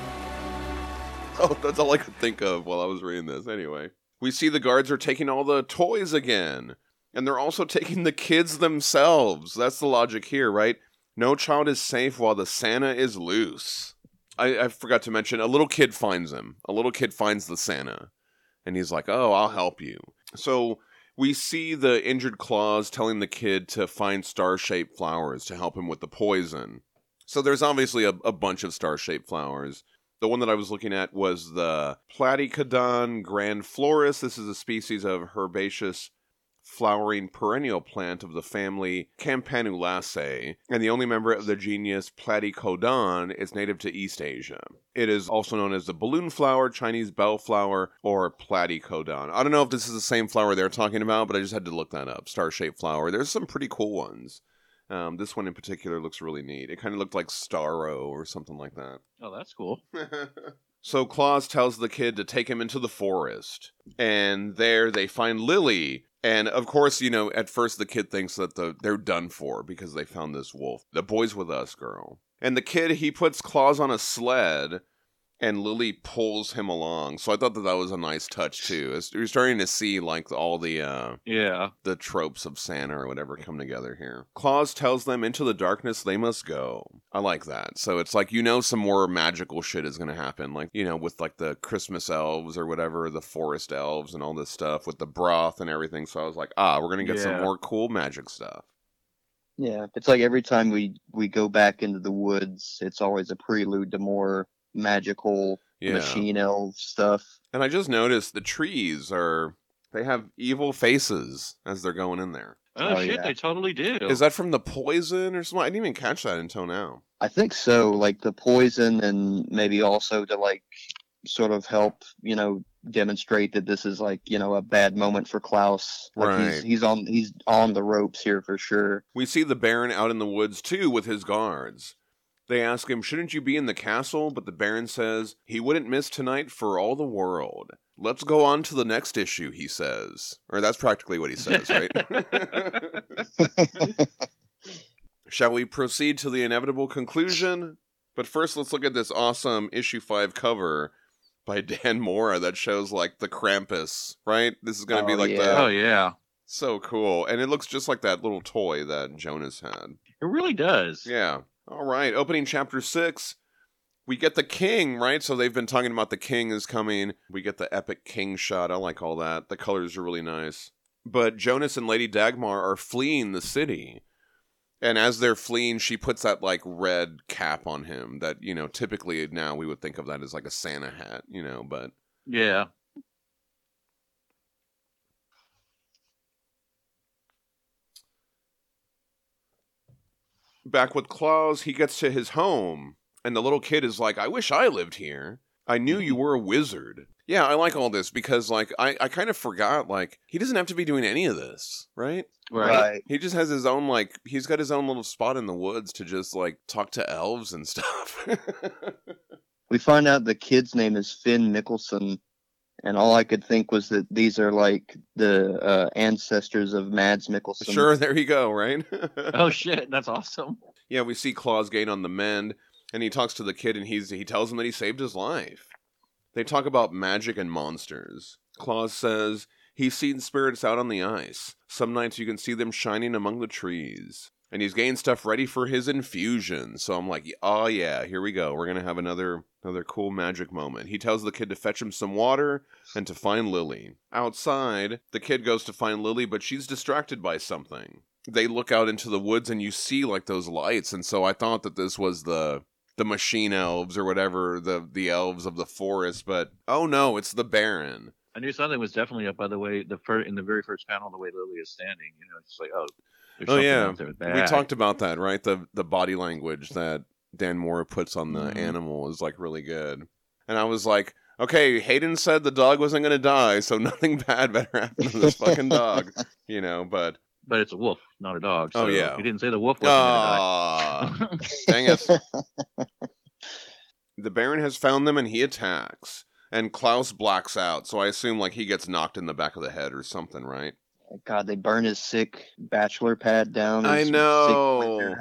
Oh, that's all I could think of while I was reading this. Anyway, we see the guards are taking all the toys again, and they're also taking the kids themselves. That's the logic here, right? No child is safe while the Santa is loose. I, I forgot to mention, a little kid finds him. A little kid finds the Santa. And he's like, oh, I'll help you. So we see the injured Claus telling the kid to find star-shaped flowers to help him with the poison. So there's obviously a, a bunch of star-shaped flowers. The one that I was looking at was the Platycodon grandiflorus. This is a species of herbaceous flowering perennial plant of the family Campanulaceae, and the only member of the genus Platycodon is native to East Asia. It is also known as the balloon flower, Chinese bellflower, or Platycodon. I don't know if this is the same flower they're talking about, but I just had to look that up. Star-shaped flower. There's some pretty cool ones. Um, this one in particular looks really neat. It kind of looked like Starro or something like that. Oh, that's cool. So Claus tells the kid to take him into the forest, and there they find Lily. And, of course, you know, at first the kid thinks that the, they're done for because they found this wolf. The boy's with us, girl. And the kid, he puts Claus on a sled, and Lily pulls him along. So I thought that that was a nice touch, too. You're starting to see, like, all the uh, yeah the tropes of Santa or whatever come together here. Claus tells them into the darkness they must go. I like that. So it's like, you know, some more magical shit is going to happen. Like, you know, with, like, the Christmas elves or whatever, the forest elves and all this stuff with the broth and everything. So I was like, ah, we're going to get yeah. some more cool magic stuff. Yeah, it's like every time we, we go back into the woods, it's always a prelude to more magical yeah. machine elf stuff. And I just noticed the trees are, they have evil faces as they're going in there. Oh, oh shit, yeah. they totally do. Is that from the poison or something? I didn't even catch that until now. I think so, like the poison and maybe also to like sort of help, you know, demonstrate that this is like, you know, a bad moment for Klaus. Like right. He's, he's on he's on the ropes here for sure. We see the Baron out in the woods too with his guards. They ask him, shouldn't you be in the castle? But the Baron says, he wouldn't miss tonight for all the world. Let's go on to the next issue, he says. Or that's practically what he says, right? Shall we proceed to the inevitable conclusion? But first, let's look at this awesome issue five cover by Dan Mora that shows, like, the Krampus, right? This is going to oh, be like yeah. the... Oh, yeah. So cool. And it looks just like that little toy that Jonas had. It really does. Yeah. All right, opening chapter six, we get the king, right? So they've been talking about the king is coming. We get the epic king shot. I like all that. The colors are really nice. But Jonas and Lady Dagmar are fleeing the city. And as they're fleeing, she puts that, like, red cap on him that, you know, typically now we would think of that as, like, a Santa hat, you know, but... Yeah. Back with Klaus, he gets to his home, and the little kid is like, I wish I lived here. I knew you were a wizard. Yeah, I like all this, because, like, I, I kind of forgot, like, he doesn't have to be doing any of this, right? Right. right. He just has his own, like, he's got his own little spot in the woods to just, like, talk to elves and stuff. We find out the kid's name is Finn Nicholson, and all I could think was that these are, like, the uh, ancestors of Mads Mikkelsen. Sure, there you go, right? Oh, shit, that's awesome. Yeah, we see Claus getting on the mend, and he talks to the kid, and he's he tells him that he saved his life. They talk about magic and monsters. Claus says, he's seen spirits out on the ice. Some nights you can see them shining among the trees. And he's getting stuff ready for his infusion. So I'm like, oh yeah, here we go. We're going to have another another cool magic moment. He tells the kid to fetch him some water and to find Lily. Outside, the kid goes to find Lily, but she's distracted by something. They look out into the woods and you see like those lights. And so I thought that this was the the machine elves or whatever, the, the elves of the forest. But oh no, it's the Baron. I knew something was definitely up by the way, the fir- in the very first panel, the way Lily is standing. You know, it's like, oh. Oh yeah, we talked about that, right? The the body language that Dan Mora puts on the mm-hmm. animal is like really good. And I was like, okay, Hayden said the dog wasn't going to die, so nothing bad better happen to this fucking dog, you know. But but it's a wolf, not a dog. So oh yeah, he didn't say the wolf wasn't uh, going to die. Dang it! The Baron has found them and he attacks, and Klaus blacks out. So I assume like he gets knocked in the back of the head or something, right? God, they burn his sick bachelor pad down. I know.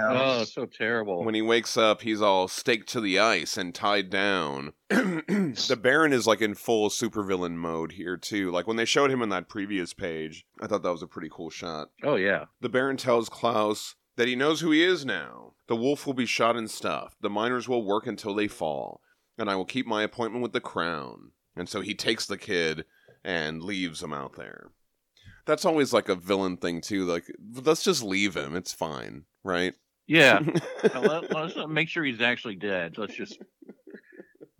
Oh, it's so terrible. When he wakes up, he's all staked to the ice and tied down. The Baron is like in full supervillain mode here too. Like when they showed him on that previous page, I thought that was a pretty cool shot. Oh yeah. The Baron tells Klaus that he knows who he is now. The wolf will be shot and stuffed. The miners will work until they fall. And I will keep my appointment with the crown. And so he takes the kid and leaves him out there. That's always like a villain thing too. Like, let's just leave him. It's fine, right? Yeah. Let, let's make sure he's actually dead. Let's just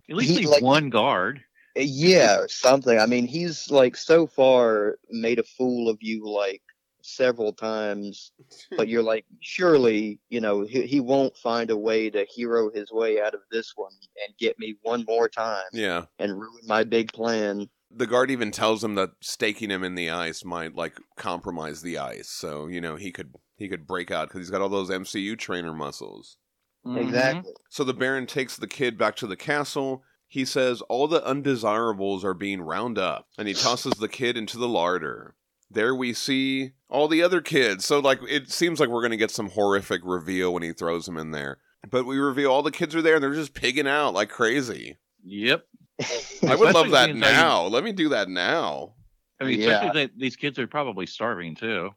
at least he, leave like, one guard. Yeah, something. I mean, he's like so far made a fool of you like several times, but you're like, surely, you know, he, he won't find a way to hero his way out of this one and get me one more time. Yeah, and ruin my big plan. The guard even tells him that staking him in the ice might, like, compromise the ice. So, you know, he could he could break out because he's got all those M C U trainer muscles. Exactly. So the Baron takes the kid back to the castle. He says all the undesirables are being round up. And he tosses the kid into the larder. There we see all the other kids. So, like, it seems like we're going to get some horrific reveal when he throws him in there. But we reveal all the kids are there and they're just pigging out like crazy. Yep. I would love that now. Like, let me do that now. I mean, especially yeah. they, these kids are probably starving too.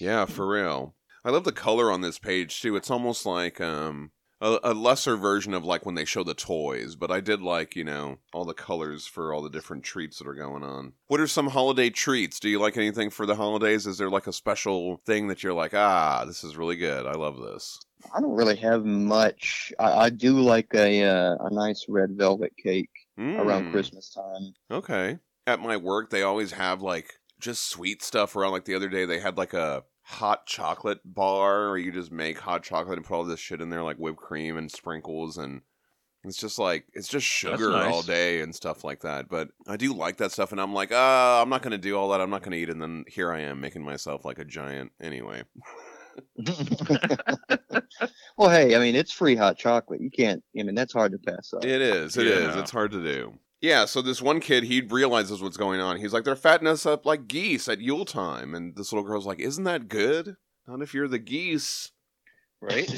Yeah, for real. I love the color on this page too. It's almost like um, a, a lesser version of like when they show the toys. But I did like, you know, all the colors for all the different treats that are going on. What are some holiday treats? Do you like anything for the holidays? Is there like a special thing that you're like, ah, this is really good. I love this. I don't really have much. I, I do like a uh, a nice red velvet cake. Mm. Around Christmas time. Okay. At my work, they always have, like, just sweet stuff around. Like, the other day, they had, like, a hot chocolate bar where you just make hot chocolate and put all this shit in there, like whipped cream and sprinkles. And it's just, like, it's just sugar nice. All day and stuff like that. But I do like that stuff. And I'm like, ah, oh, I'm not going to do all that. I'm not going to eat. And then here I am making myself, like, a giant anyway. Well, hey, I mean, it's free hot chocolate. You can't, I mean, that's hard to pass up. It is. It yeah. is. It's hard to do. Yeah. So this one kid, he realizes what's going on. He's like, they're fattening us up like geese at Yule time. And this little girl's like, isn't that good? Not if you're the geese. Right?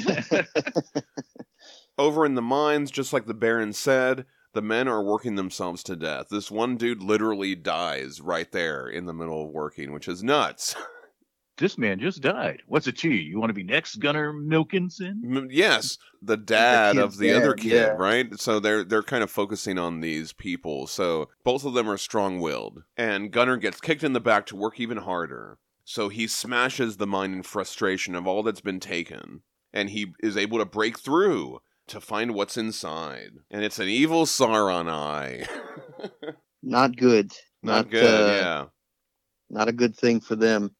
Over in the mines, just like the Baron said, the men are working themselves to death. This one dude literally dies right there in the middle of working, which is nuts. This man just died. What's it to you? You want to be next, Gunnar Milkinson? Yes, the dad the of the dad, other kid, yeah. right? So they're they're kind of focusing on these people. So both of them are strong-willed. And Gunnar gets kicked in the back to work even harder. So he smashes the mine in frustration of all that's been taken. And he is able to break through to find what's inside. And it's an evil Sauron eye. Not good. Not, Not good, uh, yeah. Not a good thing for them.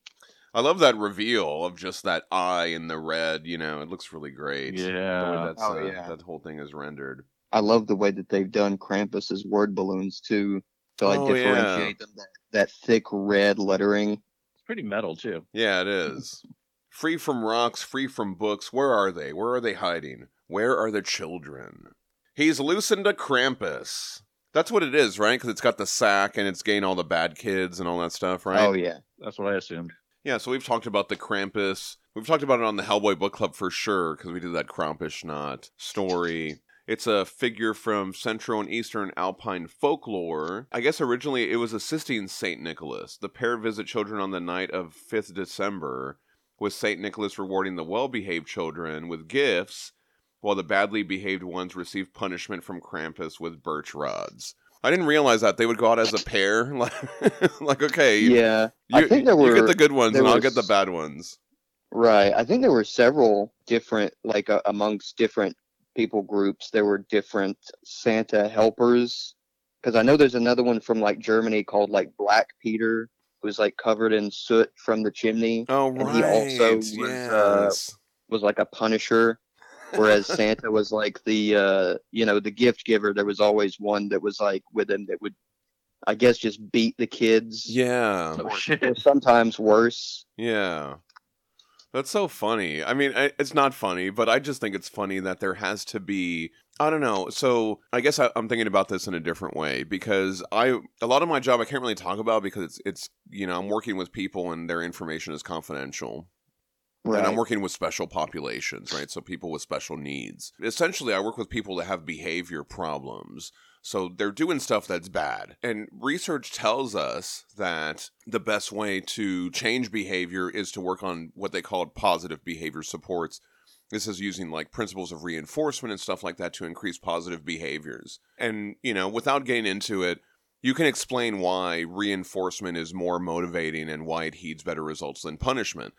I love that reveal of just that eye in the red, you know, it looks really great. Yeah. The way that's, oh, uh, yeah. That whole thing is rendered. I love the way that they've done Krampus's word balloons, too. So I oh, differentiate yeah. them, that, that thick red lettering. It's pretty metal, too. Yeah, it is. Free from rocks, free from books. Where are they? Where are they hiding? Where are the children? He's loosened a Krampus. That's what it is, right? Because it's got the sack and it's getting all the bad kids and all that stuff, right? Oh, yeah. That's what I assumed. Yeah, so we've talked about the Krampus. We've talked about it on the Hellboy Book Club for sure, because we did that Krampusnacht story. It's a figure from Central and Eastern Alpine folklore. I guess originally it was assisting Saint Nicholas. The pair visit children on the night of fifth December, with Saint Nicholas rewarding the well-behaved children with gifts, while the badly behaved ones received punishment from Krampus with birch rods. I didn't realize that they would go out as a pair. Like, like okay, you, yeah, you, I think there were, you get the good ones, and was, I'll get the bad ones. Right. I think there were several different, like uh, amongst different people groups, there were different Santa helpers. Because I know there's another one from like Germany called like Black Peter, who's like covered in soot from the chimney. Oh, and right. He also was, yes. uh, was like a punisher, whereas Santa was like the uh, you know the gift giver. There was always one that was like with him that would, I guess, just beat the kids. Yeah, or, or sometimes worse. Yeah. That's so funny. I mean, it's not funny, but I just think it's funny that there has to be, I don't know. So I guess I, I'm thinking about this in a different way, because I a lot of my job I can't really talk about because it's, it's you know, I'm working with people and their information is confidential. Right. And I'm working with special populations, right? So people with special needs. Essentially, I work with people that have behavior problems. So they're doing stuff that's bad. And research tells us that the best way to change behavior is to work on what they call positive behavior supports. This is using like principles of reinforcement and stuff like that to increase positive behaviors. And, you know, without getting into it, you can explain why reinforcement is more motivating and why it heeds better results than punishment.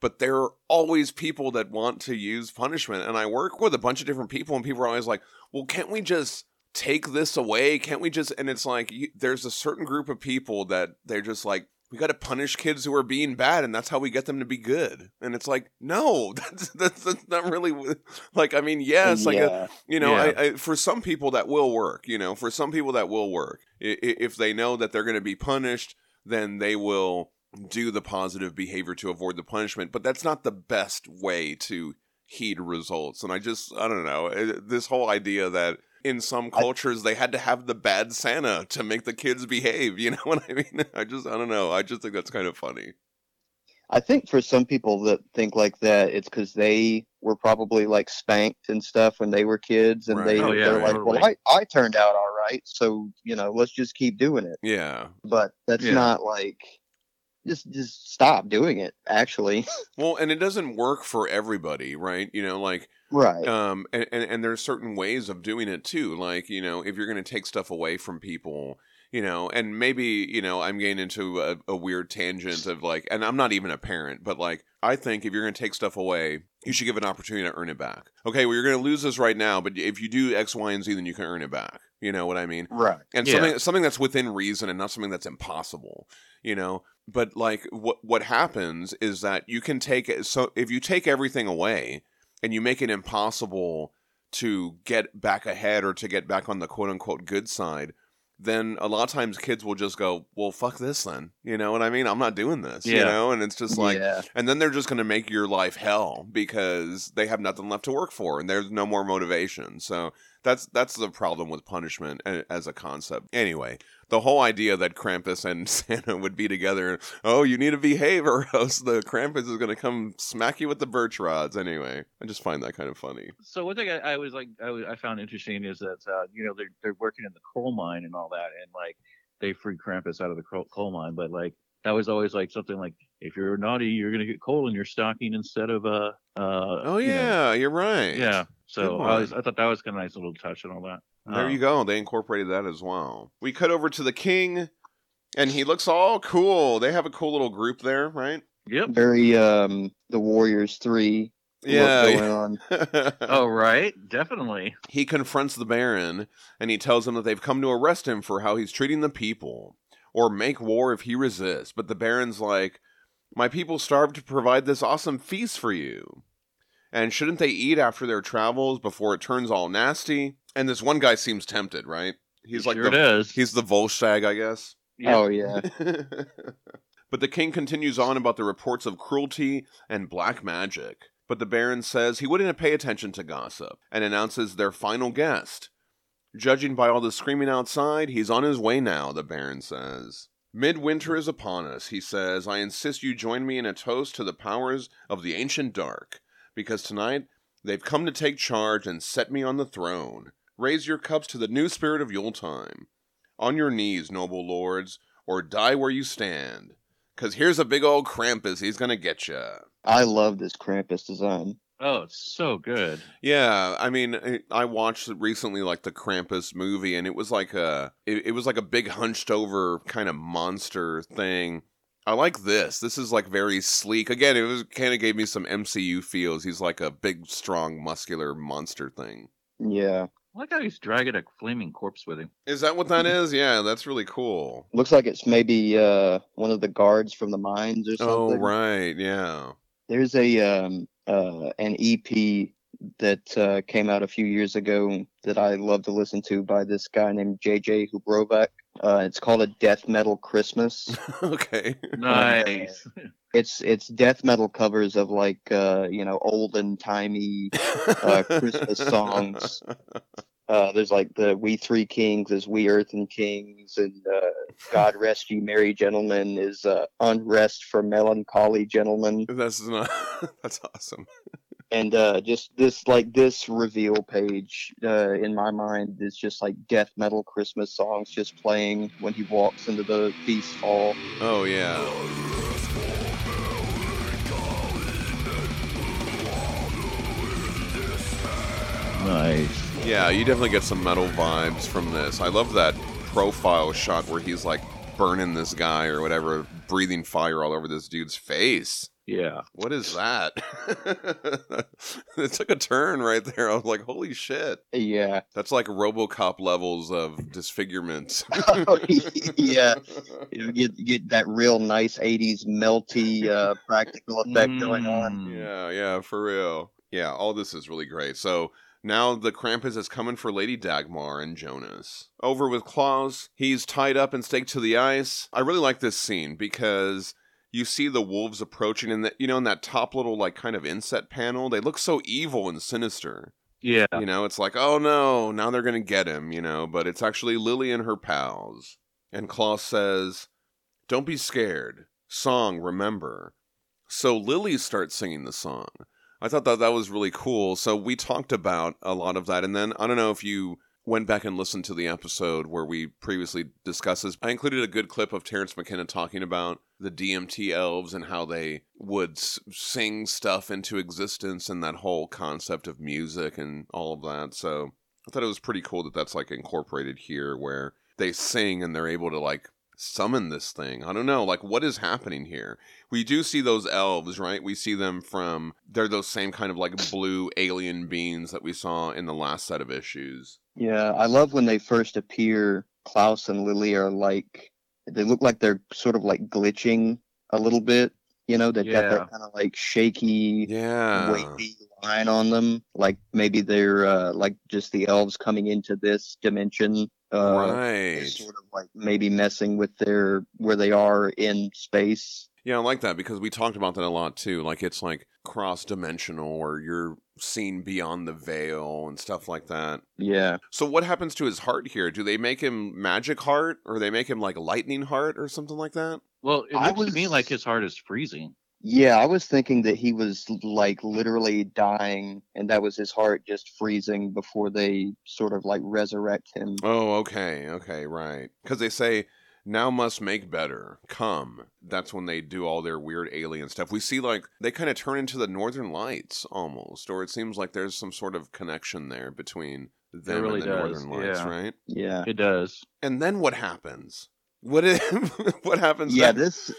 But there are always people that want to use punishment. And I work with a bunch of different people and people are always like, well, can't we just take this away? Can't we just... And it's like, you, there's a certain group of people that they're just like, we got to punish kids who are being bad and that's how we get them to be good. And it's like, no, that's, that's, that's not really... Like, I mean, yes, yeah, like, a, you know, yeah. I, I, for some people that will work, you know, for some people that will work. If they know that they're going to be punished, then they will do the positive behavior to avoid the punishment. But that's not the best way to heed results. And I just, I don't know, this whole idea that in some cultures, they had to have the bad Santa to make the kids behave. You know what I mean? I just, I don't know. I just think that's kind of funny. I think for some people that think like that, it's because they were probably like spanked and stuff when they were kids. And right. they, oh, yeah, they're yeah, like, totally. well, I, I turned out all right. So, you know, let's just keep doing it. Yeah. But that's yeah. not like... Just just stop doing it, actually. Well, and it doesn't work for everybody, right? You know, like... Right. Um, and, and, and there's certain ways of doing it, too. Like, you know, if you're going to take stuff away from people, you know, and maybe, you know, I'm getting into a, a weird tangent of, like... And I'm not even a parent, but, like, I think if you're going to take stuff away, you should give an opportunity to earn it back. Okay, well, you're going to lose this right now, but if you do X, Y, and Z, then you can earn it back. You know what I mean? Right. And yeah. something something that's within reason and not something that's impossible, you know? But like what what happens is that you can take it. So if you take everything away and you make it impossible to get back ahead or to get back on the quote unquote good side, then a lot of times kids will just go, well, fuck this then. You know what I mean? I'm not doing this, yeah. you know? And it's just like, yeah. and then they're just going to make your life hell because they have nothing left to work for and there's no more motivation. So that's, that's the problem with punishment as a concept. Anyway, the whole idea that Krampus and Santa would be together, oh, you need to behave or else the Krampus is going to come smack you with the birch rods. Anyway, I just find that kind of funny. So one thing I, I was like, I, was, I found interesting is that, uh, you know, they're, they're working in the coal mine and all that. And like they freed Krampus out of the coal mine. But like that was always like something like, if you're naughty, you're going to get coal in your stocking instead of uh, uh Oh, yeah, you know, you're right. Yeah. So I, was, I thought that was kind of a nice little touch and all that. There you go. They incorporated that as well. We cut over to the king, and he looks all cool. They have a cool little group there, right? Yep. Very, um, the Warriors three. Yeah. Look going on. Oh, right. Definitely. He confronts the Baron, and he tells him that they've come to arrest him for how he's treating the people, or make war if he resists. But the Baron's like, my people starved to provide this awesome feast for you. And shouldn't they eat after their travels before it turns all nasty? And this one guy seems tempted, right? He's like sure the, it is. He's the Volstagg, I guess. Yeah. Oh, yeah. But the king continues on about the reports of cruelty and black magic. But the Baron says he wouldn't pay attention to gossip and announces their final guest. Judging by all the screaming outside, he's on his way now, the Baron says. Midwinter is upon us, he says. I insist you join me in a toast to the powers of the ancient dark, because tonight they've come to take charge and set me on the throne. Raise your cups to the new spirit of Yuletime. On your knees, noble lords, or die where you stand. Because here's a big old Krampus. He's going to get you. I love this Krampus design. Oh, it's so good. Yeah, I mean, I watched recently like the Krampus movie, and it was like a it, it was like a big hunched over kind of monster thing. I like this. This is like very sleek. Again, it was kind of gave me some M C U feels. He's like a big, strong, muscular monster thing. Yeah. I like how he's dragging a flaming corpse with him. Is that what that is? Yeah, that's really cool. Looks like it's maybe uh, one of the guards from the mines or something. Oh, right, yeah. There's a um, uh, an E P that uh, came out a few years ago that I love to listen to by this guy named J J Hubrovac. Uh, it's called A Death Metal Christmas. Okay. Nice. Uh, it's it's death metal covers of like uh, you know olden timey uh, Christmas songs. Uh, there's like the We Three Kings is We Earthen Kings, and uh, God Rest Ye Merry Gentlemen is uh, Unrest for Melancholy Gentlemen. That's not. That's awesome. And uh, just this, like this reveal page uh, in my mind is just like death metal Christmas songs just playing when he walks into the feast hall. Oh yeah. Nice. Yeah, you definitely get some metal vibes from this. I love that profile shot where he's like burning this guy or whatever, breathing fire all over this dude's face. Yeah. What is that? It took a turn right there. I was like, holy shit. Yeah. That's like RoboCop levels of disfigurement. Oh, yeah. You get, you get that real nice eighties melty uh, practical effect mm, going on. Yeah, yeah, for real. Yeah, all this is really great. So now the Krampus is coming for Lady Dagmar and Jonas. Over with Klaus. He's tied up and staked to the ice. I really like this scene because you see the wolves approaching, and that, you know, in that top little like kind of inset panel, they look so evil and sinister. Yeah, you know, it's like, oh no, now they're gonna get him, you know. But it's actually Lily and her pals. And Klaus says, "Don't be scared. Song, remember." So Lily starts singing the song. I thought that that was really cool. So we talked about a lot of that, and then I don't know if you went back and listened to the episode where we previously discussed this. I included a good clip of Terrence McKenna talking about the D M T elves and how they would s- sing stuff into existence and that whole concept of music and all of that. So I thought it was pretty cool that that's like incorporated here where they sing and they're able to like summon this thing. I don't know, like what is happening here? We do see those elves, right? We see them from, they're those same kind of like blue alien beings that we saw in the last set of issues. Yeah, I love when they first appear, Klaus and Lily are like, they look like they're sort of like glitching a little bit. You know, they've yeah. got that kind of like shaky, yeah. wavy line on them. Like maybe they're uh, like just the elves coming into this dimension. Uh, right. Sort of like maybe messing with their, where they are in space. Yeah, I like that because we talked about that a lot too. Like it's like cross-dimensional or you're seen beyond the veil and stuff like that. Yeah. So what happens to his heart here? Do they make him magic heart or they make him like lightning heart or something like that? Well, it looks was, to me like his heart is freezing. Yeah, I was thinking that he was like literally dying and that was his heart just freezing before they sort of like resurrect him. Oh, okay. Okay, right. Because they say, "Now must make better. Come." That's when they do all their weird alien stuff. We see, like, they kind of turn into the Northern Lights, almost. Or it seems like there's some sort of connection there between them really and the does. Northern Lights, yeah. right? Yeah. It does. And then what happens? What is, what happens Yeah, then? this...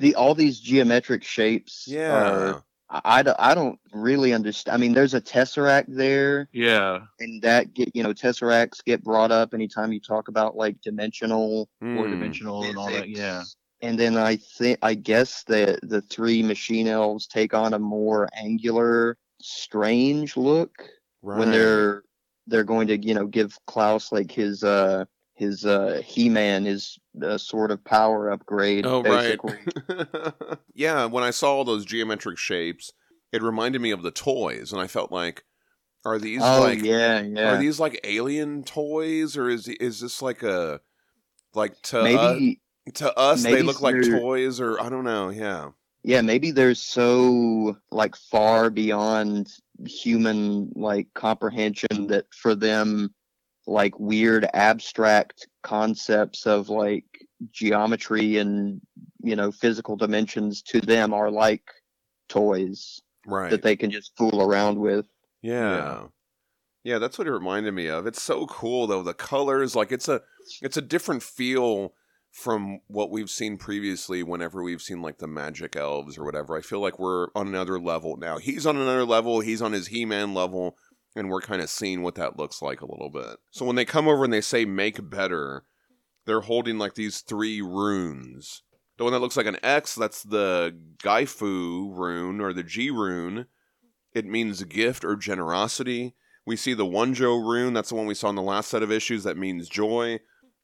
the all these geometric shapes Yeah. Are, I, I don't really understand. I mean, there's a tesseract there. Yeah. And that, get you know, tesseracts get brought up anytime you talk about, like, dimensional. Mm. Or dimensional physics. And all that, yeah. And then I think, I guess that the three machine elves take on a more angular, strange look. Right. When they're, they're going to, you know, give Klaus, like, his, uh, his uh, He-Man, his uh, sort of power upgrade. Oh, basically. Right. Yeah, when I saw all those geometric shapes, it reminded me of the toys, and I felt like, are these oh, like, yeah, yeah. are these like alien toys, or is is this like a like to maybe, uh, to us they look like toys, or I don't know, yeah, yeah, maybe they're so like far beyond human like comprehension that for them, like weird abstract concepts of like geometry and you know, physical dimensions to them are like toys, right, that they can just fool around with. Yeah. Yeah. Yeah, that's what it reminded me of. It's so cool though. The colors, like it's a it's a different feel from what we've seen previously whenever we've seen like the magic elves or whatever. I feel like we're on another level now. He's on another level, he's on his He-Man level, and we're kind of seeing what that looks like a little bit. So when they come over and they say make better, they're holding like these three runes. The one that looks like an X, that's the Gaifu rune or the G rune. It means gift or generosity. We see the Wonjo rune. That's the one we saw in the last set of issues. That means joy.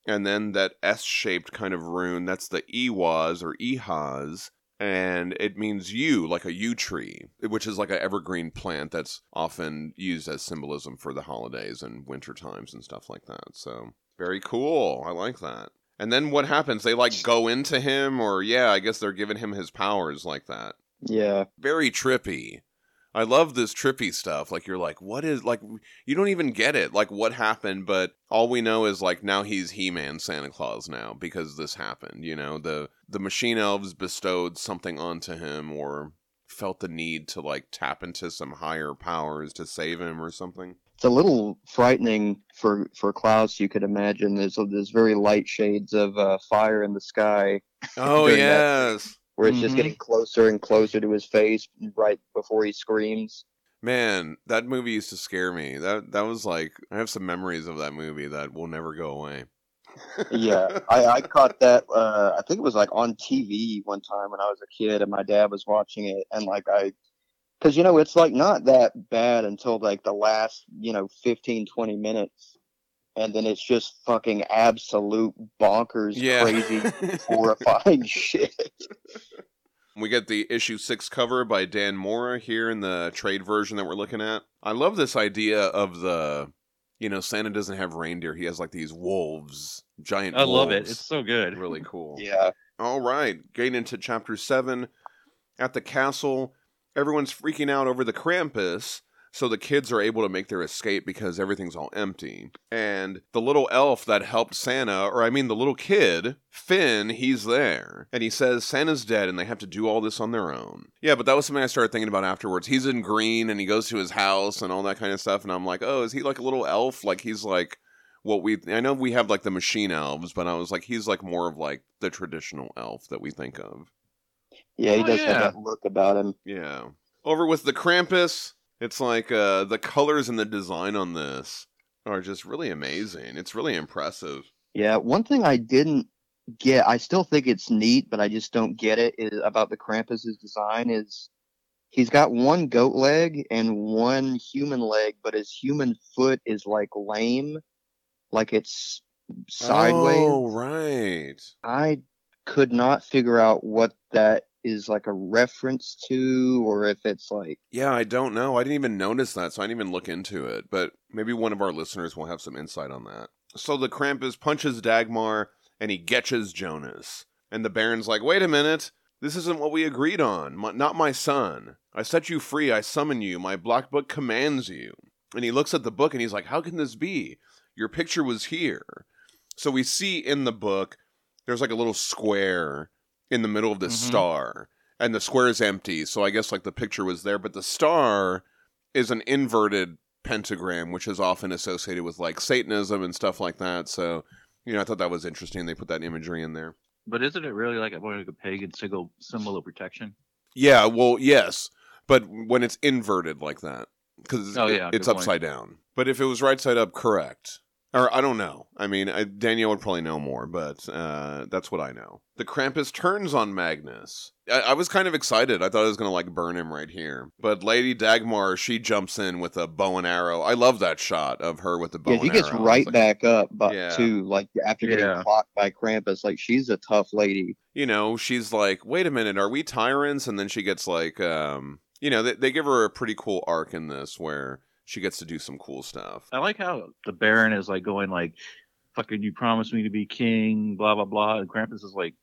And then that S-shaped kind of rune. That's the Iwaz or Ihaz. And it means yew, like a yew tree, which is like an evergreen plant that's often used as symbolism for the holidays and winter times and stuff like that. So very cool. I like that. And then what happens? They like go into him, or yeah, I guess they're giving him his powers like that. Yeah. Very trippy. I love this trippy stuff. Like, you're like, what is, like, you don't even get it. Like, what happened? But all we know is, like, now he's He-Man Santa Claus now because this happened. You know, the, the machine elves bestowed something onto him or felt the need to, like, tap into some higher powers to save him or something. It's a little frightening for, for Klaus, you could imagine. There's, there's very light shades of uh, fire in the sky. Oh, yes. That. Where it's just getting closer and closer to his face right before he screams. Man, that movie used to scare me. That that was like, I have some memories of that movie that will never go away. Yeah, I, I caught that, uh, I think it was like on T V one time when I was a kid and my dad was watching it. And like I, because you know, it's like not that bad until like the last, you know, fifteen, twenty minutes. And then it's just fucking absolute bonkers, yeah. Crazy, horrifying shit. We get the issue six cover by Dan Mora here in the trade version that we're looking at. I love this idea of the, you know, Santa doesn't have reindeer. He has like these wolves, giant I wolves. I love it. It's so good. Really cool. Yeah. All right. Getting into chapter seven. At the castle, everyone's freaking out over the Krampus. So the kids are able to make their escape because everything's all empty. And the little elf that helped Santa, or I mean the little kid, Finn, he's there. And he says Santa's dead and they have to do all this on their own. Yeah, but that was something I started thinking about afterwards. He's in green and he goes to his house and all that kind of stuff. And I'm like, oh, is he like a little elf? Like he's like what we, I know we have like the machine elves, but I was like, he's like more of like the traditional elf that we think of. Yeah, he oh, does yeah. have that look about him. Yeah. Over with the Krampus. It's like uh, the colors and the design on this are just really amazing. It's really impressive. Yeah, one thing I didn't get, I still think it's neat, but I just don't get it, is about the Krampus's design is he's got one goat leg and one human leg, but his human foot is like lame, like it's sideways. Oh, right. I could not figure out what that is like a reference to, or if it's like, yeah, I don't know. I didn't even notice that, so I didn't even look into it, but maybe one of our listeners will have some insight on that. So the Krampus punches Dagmar and he getches Jonas, and the Baron's like, wait a minute, this isn't what we agreed on. My, not my son. I set you free. I summon you. My black book commands you. And he looks at the book and he's like, how can this be? Your picture was here. So we see in the book there's like a little square in the middle of this mm-hmm. star, and the square is empty, so I guess like the picture was there, but the star is an inverted pentagram, which is often associated with like Satanism and stuff like that. So, you know, I thought that was interesting. They put that imagery in there. But isn't it really like a, more like a pagan single symbol of protection? Yeah, well, yes, but when it's inverted like that, because oh, yeah, it, it's upside point. Down. But if it was right side up, correct. Or I don't know. I mean, I, Danielle would probably know more, but uh, that's what I know. The Krampus turns on Magnus. I, I was kind of excited. I thought I was going to, like, burn him right here. But Lady Dagmar, she jumps in with a bow and arrow. I love that shot of her with the bow yeah, and arrow. Yeah, she gets right like, back up, but yeah. too, like, after getting yeah. clocked by Krampus. Like, she's a tough lady. You know, she's like, wait a minute, are we tyrants? And then she gets, like, um, you know, they, they give her a pretty cool arc in this where she gets to do some cool stuff. I like how the Baron is like going like, fucking you promised me to be king, blah, blah, blah. And Krampus is like,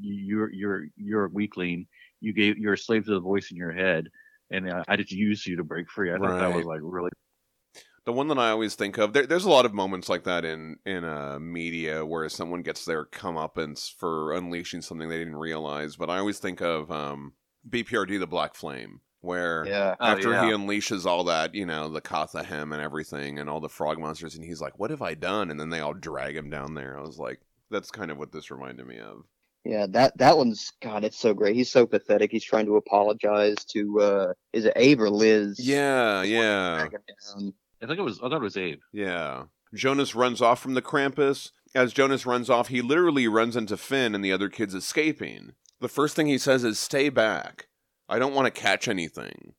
you're you're you're a weakling. You gave, you're a slave to the voice in your head. And I just used you to break free. I right. thought that was like really. The one that I always think of, there, there's a lot of moments like that in in uh, media where someone gets their comeuppance for unleashing something they didn't realize. But I always think of um, B P R D, The Black Flame, where yeah. after oh, yeah. he unleashes all that, you know, the Katha Hem and everything and all the frog monsters, and he's like, what have I done? And then they all drag him down there. I was like, that's kind of what this reminded me of. Yeah, that, that one's, God, it's so great. He's so pathetic. He's trying to apologize to, uh, is it Abe or Liz? Yeah, yeah. I think it was, I thought it was Abe. Yeah. Jonas runs off from the Krampus. As Jonas runs off, he literally runs into Finn and the other kids escaping. The first thing he says is, stay back. I don't want to catch anything.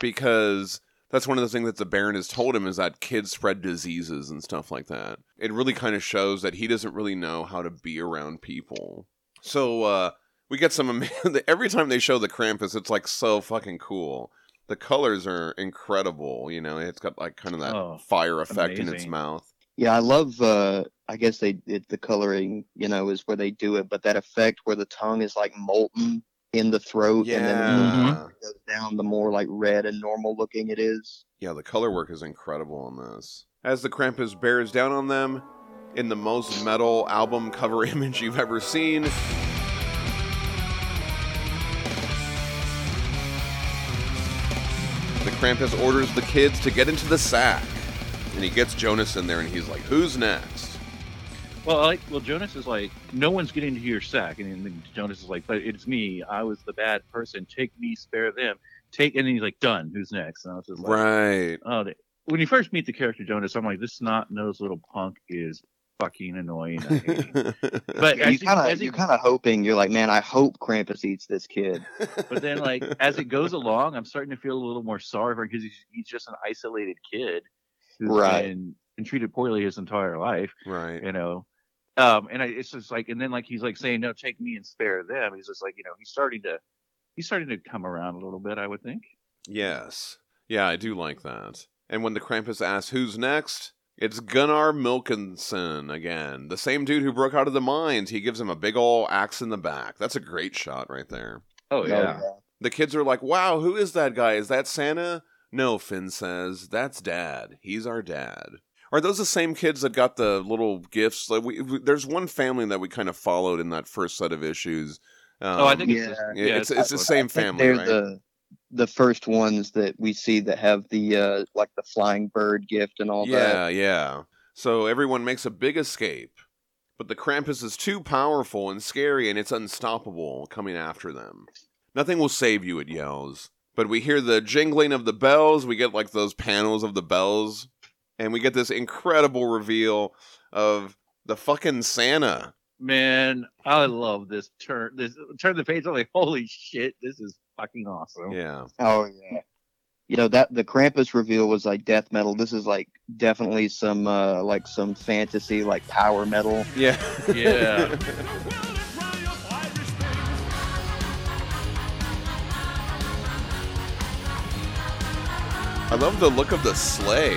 Because that's one of the things that the Baron has told him, is that kids spread diseases and stuff like that. It really kind of shows that he doesn't really know how to be around people. So uh, we get some amazing... Every time they show the Krampus, it's like so fucking cool. The colors are incredible. You know, it's got like kind of that oh, fire effect amazing. in its mouth. Yeah, I love... Uh, I guess they it, the coloring, you know, is where they do it. But that effect where the tongue is like molten in the throat. Yeah. And then the it goes down, the more like red and normal looking it is. Yeah, the color work is incredible on this. As the Krampus bears down on them... in the most metal album cover image you've ever seen. The Krampus orders the kids to get into the sack. And he gets Jonas in there and he's like, who's next? Well, I like, well, Jonas is like, no one's getting into your sack. And then Jonas is like, but it's me. I was the bad person. Take me, spare them. Take, and then he's like, done. Who's next? And I was just like, right. Oh, they, when you first meet the character Jonas, I'm like, this snot-nosed little punk is fucking annoying. But yeah, you kinda, you're kind of hoping, you're like, man, I hope Krampus eats this kid. But then, like, as it goes along, I'm starting to feel a little more sorry for him because he's, he's just an isolated kid who's right. been, been treated poorly his entire life. Right. You know, um, and I, it's just like, and then like he's like saying, no, take me and spare them. He's just like, you know, he's starting to, he's starting to come around a little bit, I would think. Yes. Yeah, I do like that. And when the Krampus asks who's next, it's Gunnar Milkinson again. The same dude who broke out of the mines. He gives him a big ol' axe in the back. That's a great shot right there. Oh, yeah. Oh, yeah. The kids are like, wow, who is that guy? Is that Santa? No, Finn says, that's Dad. He's our dad. Are those the same kids that got the little gifts? Like, we, we, there's one family that we kind of followed in that first set of issues. Um, oh, I think yeah. it's, yeah, yeah, it's, it's the same family, right? The... the first ones that we see that have the, uh, like the flying bird gift and all yeah, that. Yeah, yeah. So everyone makes a big escape, but the Krampus is too powerful and scary and it's unstoppable coming after them. Nothing will save you, it yells. But we hear the jingling of the bells, we get like those panels of the bells, and we get this incredible reveal of the fucking Santa. Man, I love this turn. This turn the page, I'm like, holy shit, this is fucking awesome. Yeah. Oh yeah. You know that the Krampus reveal was like death metal. This is like definitely some uh, like some fantasy like power metal. Yeah. Yeah. I love the look of the sleigh.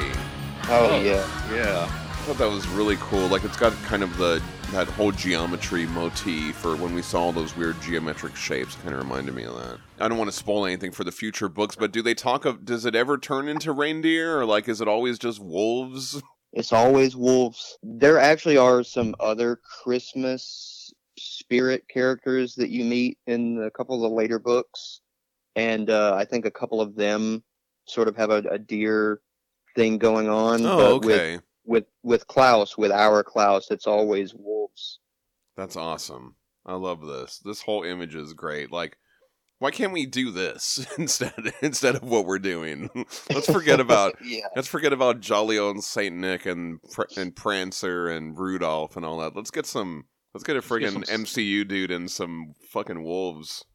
Oh, oh yeah. Yeah. I thought that was really cool. Like, it's got kind of the that whole geometry motif, or when we saw those weird geometric shapes, kind of reminded me of that. I don't want to spoil anything for the future books, but do they talk of, does it ever turn into reindeer, or like is it always just wolves? It's always wolves. There actually are some other Christmas spirit characters that you meet in a couple of the later books, and uh, I think a couple of them sort of have a, a deer thing going on. Oh, but okay. With, With with Klaus, with our Klaus, it's always wolves. That's awesome. I love this. This whole image is great. Like, why can't we do this instead instead of what we're doing? Let's forget about yeah. let's forget about jolly old Saint Nick and and Prancer and Rudolph and all that. Let's get some. Let's get a friggin' M C U dude and some fucking wolves.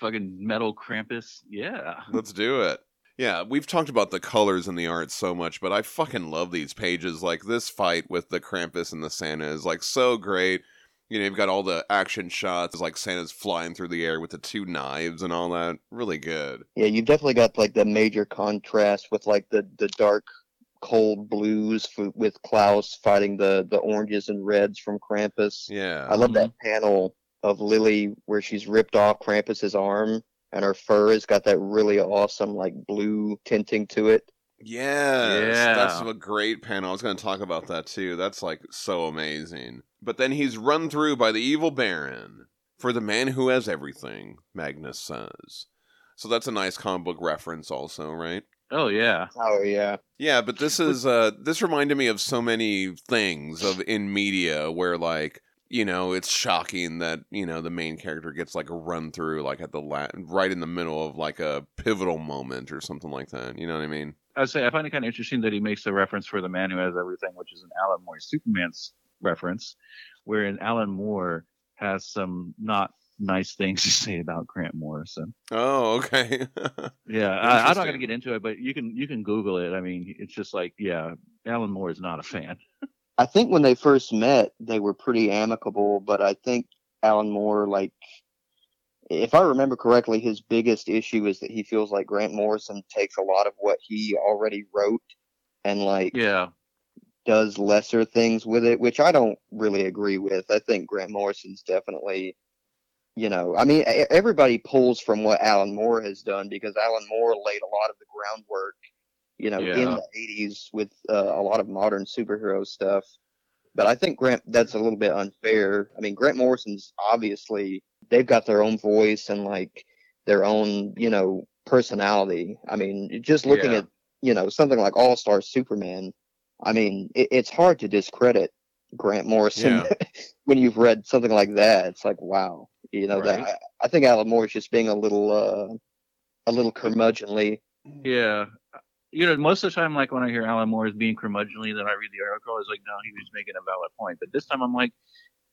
Fucking metal Krampus. Yeah. Let's do it. Yeah, we've talked about the colors and the art so much, but I fucking love these pages. Like, this fight with the Krampus and the Santa is, like, so great. You know, you've got all the action shots. It's like Santa's flying through the air with the two knives and all that. Really good. Yeah, you've definitely got, like, the major contrast with, like, the, the dark, cold blues for, with Klaus fighting the, the oranges and reds from Krampus. Yeah. I love that panel of Lily where she's ripped off Krampus's arm. And her fur has got that really awesome, like, blue tinting to it. Yes, yeah. That's a great panel. I was going to talk about that too. That's like so amazing. But then he's run through by the evil Baron for the man who has everything, Magnus says. So that's a nice comic book reference also, right? Oh, yeah. Oh, yeah. Yeah, but this is, uh, this reminded me of so many things of in media where, like, you know, it's shocking that, you know, the main character gets, like, a run through, like, at the la- right in the middle of, like, a pivotal moment or something like that. You know what I mean? I would say I find it kind of interesting that he makes a reference for the man who has everything, which is an Alan Moore Superman's reference, wherein Alan Moore has some not nice things to say about Grant Morrison. Oh, okay. Yeah, I, I'm not going to get into it, but you can you can Google it. I mean, it's just like, yeah, Alan Moore is not a fan. I think when they first met, they were pretty amicable, but I think Alan Moore, like, if I remember correctly, his biggest issue is that he feels like Grant Morrison takes a lot of what he already wrote and, like, yeah, does lesser things with it, which I don't really agree with. I think Grant Morrison's definitely... You know, I mean, everybody pulls from what Alan Moore has done because Alan Moore laid a lot of the groundwork, you know, yeah. in the eighties with uh, a lot of modern superhero stuff. But I think Grant, that's a little bit unfair. I mean, Grant Morrison's obviously, they've got their own voice and like their own, you know, personality. I mean, just looking yeah. at, you know, something like All-Star Superman, I mean, it, it's hard to discredit Grant Morrison yeah. when you've read something like that. It's like, wow. You know, right. that I think Alan Moore is just being a little, uh, a little curmudgeonly. Yeah. You know, most of the time, like when I hear Alan Moore is being curmudgeonly, then I read the article, it's like, no, he was making a valid point. But this time I'm like,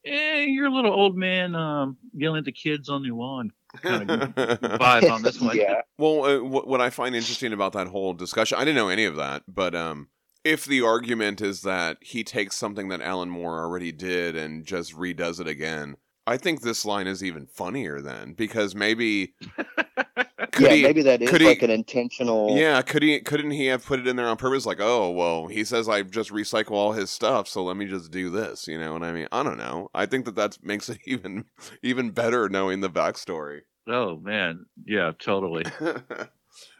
eh, you're a little old man um, yelling at the kids on the lawn kind of vibe on this one. Yeah. Well, uh, what I find interesting about that whole discussion, I didn't know any of that, but um, if the argument is that he takes something that Alan Moore already did and just redoes it again, I think this line is even funnier then, because maybe could yeah, he, maybe that is could like he, an intentional. Yeah, could he? Couldn't he have put it in there on purpose? Like, oh well, he says I just recycle all his stuff, so let me just do this. You know what I mean? I don't know. I think that that makes it even even better knowing the backstory. Oh man, yeah, totally.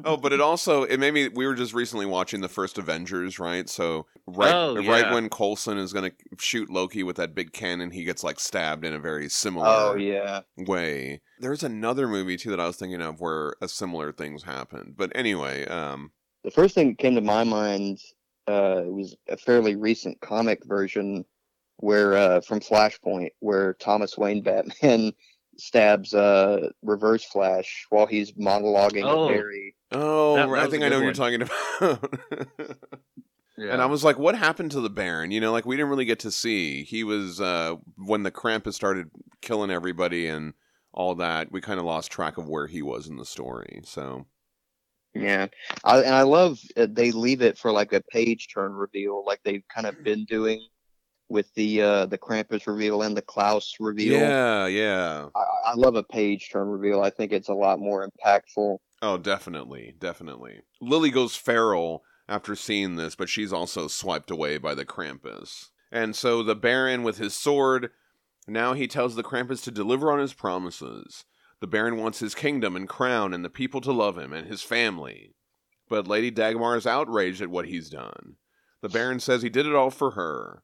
Oh, but it also it made me. We were just recently watching the first Avengers, right? So right, oh, yeah. right when Coulson is going to shoot Loki with that big cannon, he gets like stabbed in a very similar oh, yeah. way. There's another movie too that I was thinking of where a similar things happened. But anyway, um, the first thing that came to my mind uh, was a fairly recent comic version where uh, from Flashpoint, where Thomas Wayne Batman stabs uh Reverse Flash while he's monologuing oh. with Barry. Oh, that, that I think I know one. What you're talking about. yeah. And I was like, what happened to the Baron? You know, like we didn't really get to see. He was uh when the Krampus started killing everybody and all that, we kind of lost track of where he was in the story. So yeah. I, and I love uh, they leave it for like a page turn reveal like they've kind of been doing with the uh, the Krampus reveal and the Klaus reveal. Yeah, yeah. I, I love a page turn reveal. I think it's a lot more impactful. Oh, definitely, definitely. Lily goes feral after seeing this, but she's also swiped away by the Krampus. And so the Baron with his sword, now he tells the Krampus to deliver on his promises. The Baron wants his kingdom and crown and the people to love him and his family. But Lady Dagmar is outraged at what he's done. The Baron says he did it all for her.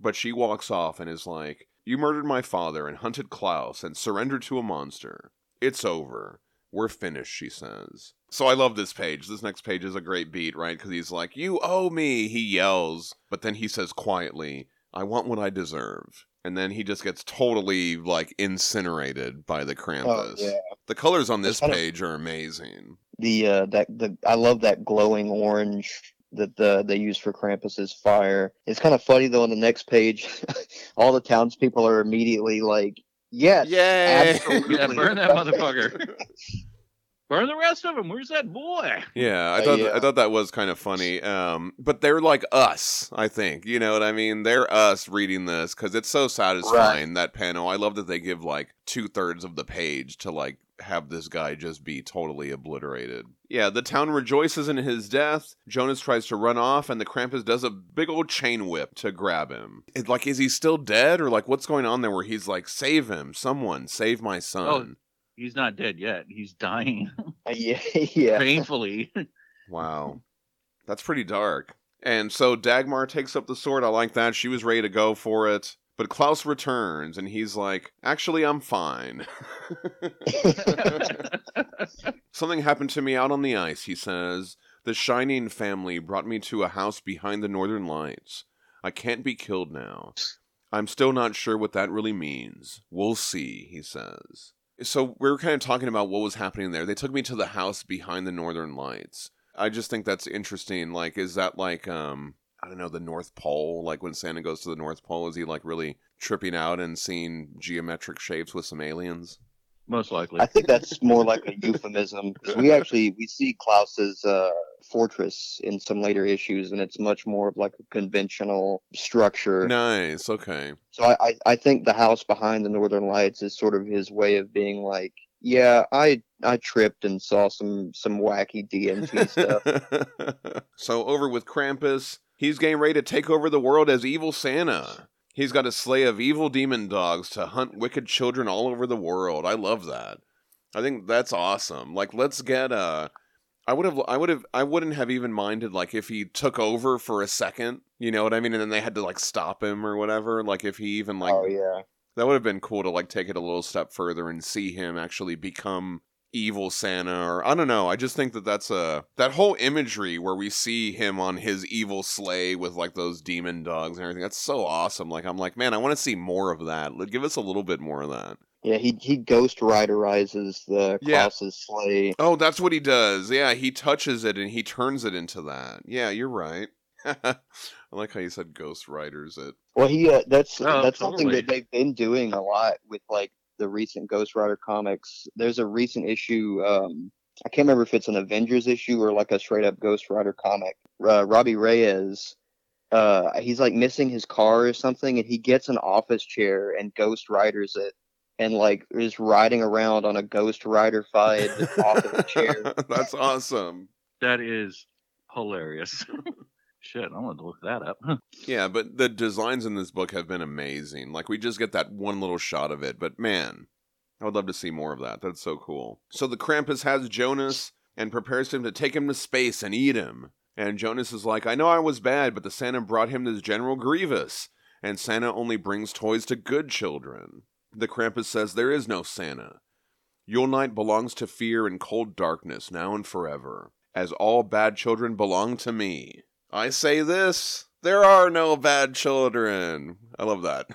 But she walks off and is like, you murdered my father and hunted Klaus and surrendered to a monster. It's over. We're finished, she says. So I love this page. This next page is a great beat, right? Because he's like, you owe me, he yells. But then he says quietly, I want what I deserve. And then he just gets totally, like, incinerated by the Krampus. Oh, yeah. The colors on this page are amazing. The uh, that the I love that glowing orange that the, they use for Krampus's fire. It's kind of funny, though, on the next page, all the townspeople are immediately like, yes, yay! Absolutely. Yeah, burn that motherfucker. Burn the rest of them. Where's that boy? Yeah, I thought uh, yeah. I thought that was kind of funny. Um, but they're like us, I think. You know what I mean? They're us reading this, because it's so satisfying, right. That panel. I love that they give, like, two-thirds of the page to, like, have this guy just be totally obliterated. Yeah, the town rejoices in his death. Jonas tries to run off, and the Krampus does a big old chain whip to grab him. It's like, is he still dead? Or, like, what's going on there where he's like, save him, someone, save my son. Oh, he's not dead yet. He's dying. yeah, yeah. Painfully. Wow. That's pretty dark. And so Dagmar takes up the sword. I like that. She was ready to go for it. But Klaus returns, and he's like, actually, I'm fine. Something happened to me out on the ice, he says. The Shining family brought me to a house behind the Northern Lights. I can't be killed now. I'm still not sure what that really means. We'll see, he says. So we were kind of talking about what was happening there. They took me to the house behind the Northern Lights. I just think that's interesting. Like, is that like, um, I don't know, the North Pole? Like, when Santa goes to the North Pole, is he like really tripping out and seeing geometric shapes with some aliens? Most likely. I think that's more like a euphemism. We actually, we see Klaus's uh, fortress in some later issues, and it's much more of like a conventional structure. Nice, okay. So I, I, I think the house behind the Northern Lights is sort of his way of being like, yeah, I I tripped and saw some, some wacky D M T stuff. So over with Krampus, he's getting ready to take over the world as evil Santa. He's got a sleigh of evil demon dogs to hunt wicked children all over the world. I love that. I think that's awesome. Like, let's get a... I would have, I would have, I wouldn't have even minded, like, if he took over for a second, you know what I mean? And then they had to, like, stop him or whatever. Like, if he even, like... Oh, yeah. That would have been cool to, like, take it a little step further and see him actually become evil Santa, or I don't know. I just think that that's a, that whole imagery where we see him on his evil sleigh with, like, those demon dogs and everything. That's so awesome. Like, I'm like, man, I want to see more of that. Give us a little bit more of that. Yeah, he he ghost riderizes the Klaus's yeah. sleigh. Oh, that's what he does. Yeah, he touches it and he turns it into that. Yeah, you're right. I like how you said ghost riders it. Well, he uh, that's oh, that's totally. something that they've been doing a lot with, like, the recent Ghost Rider comics. There's a recent issue. Um, I can't remember if it's an Avengers issue or like a straight up Ghost Rider comic. Uh, Robbie Reyes, uh, he's like missing his car or something, and he gets an office chair and ghost riders it, and like is riding around on a Ghost Rider-fied office chair. That's awesome. That is hilarious. Shit, I wanted to look that up. Yeah, but the designs in this book have been amazing. Like, we just get that one little shot of it. But, man, I would love to see more of that. That's so cool. So the Krampus has Jonas and prepares him to take him to space and eat him. And Jonas is like, I know I was bad, but the Santa brought him this General Grievous. And Santa only brings toys to good children. The Krampus says there is no Santa. Yule Night belongs to fear and cold darkness now and forever. As all bad children belong to me. I say this, there are no bad children. I love that.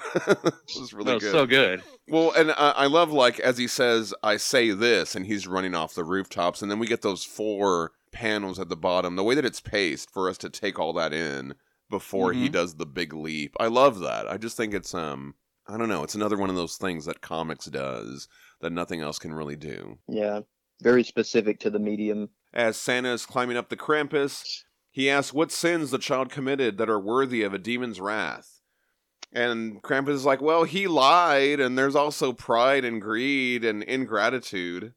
This is really no, good. So good. Well, and I, I love, like, as he says, I say this, and he's running off the rooftops, and then we get those four panels at the bottom, the way that it's paced for us to take all that in before mm-hmm. he does the big leap. I love that. I just think it's, um, I don't know, it's another one of those things that comics does that nothing else can really do. Yeah, very specific to the medium. As Santa is climbing up the Krampus, he asks what sins the child committed that are worthy of a demon's wrath. And Krampus is like, well, he lied, and there's also pride and greed and ingratitude.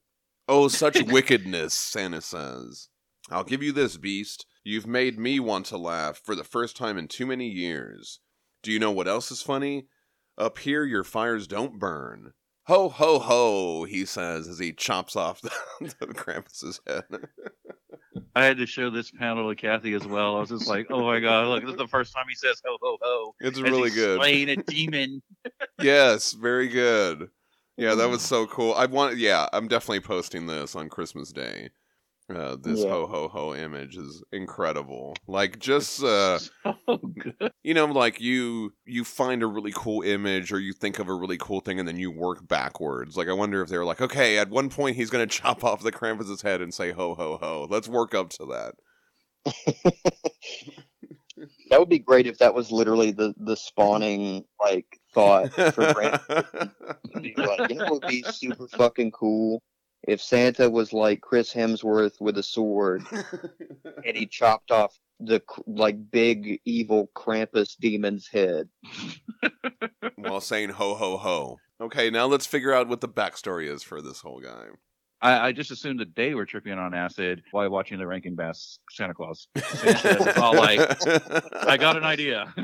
Oh, such wickedness, Santa says. I'll give you this, beast. You've made me want to laugh for the first time in too many years. Do you know what else is funny? Up here, your fires don't burn. Ho, ho, ho, he says as he chops off the, the Krampus's head. I had to show this panel to Kathy as well. I was just like, oh my god, look, this is the first time he says ho, ho, ho. It's really good. Slaying a demon. Yes, very good. Yeah, that was so cool. I want, yeah, I'm definitely posting this on Christmas Day. Uh, this yeah. ho, ho, ho image is incredible. Like, just, uh, so good. You know, like you, you find a really cool image or you think of a really cool thing and then you work backwards. Like, I wonder if they were like, okay, at one point he's going to chop off the Krampus's head and say, ho, ho, ho. Let's work up to that. That would be great if that was literally the, the spawning, like, thought for Grant. Like, you know, it would be super fucking cool. If Santa was like Chris Hemsworth with a sword, and he chopped off the, like, big evil Krampus demon's head. While saying ho, ho, ho. Okay, now let's figure out what the backstory is for this whole guy. I, I just assumed that they were tripping on acid while watching the Rankin Bass Santa Claus. It's all like, I got an idea.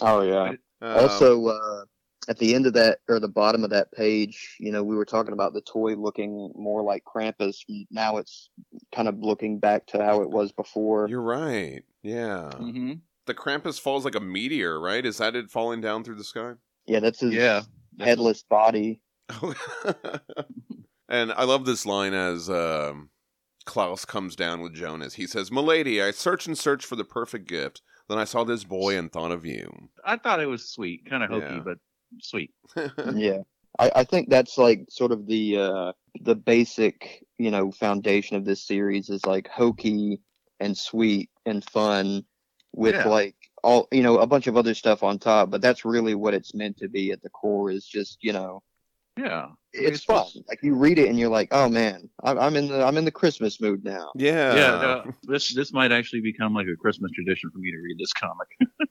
Oh, yeah. Um, also, uh, at the end of that, or the bottom of that page, you know, we were talking about the toy looking more like Krampus. Now it's kind of looking back to how it was before. You're right. Yeah. Mm-hmm. The Krampus falls like a meteor, right? Is that it falling down through the sky? Yeah, that's his yeah. headless body. And I love this line as um, Klaus comes down with Jonas. He says, "Milady, I searched and searched for the perfect gift. Then I saw this boy and thought of you." I thought it was sweet. Kind of hokey, yeah. but sweet. yeah. I, I think that's like sort of the uh, the basic, you know, foundation of this series is like hokey and sweet and fun with yeah. like all, you know, a bunch of other stuff on top. But that's really what it's meant to be at the core is just, you know. Yeah, it's, it's fun. Just... Like you read it and you're like, "Oh man, I'm, I'm in the I'm in the Christmas mood now." Yeah, yeah. No, this this might actually become like a Christmas tradition for me to read this comic.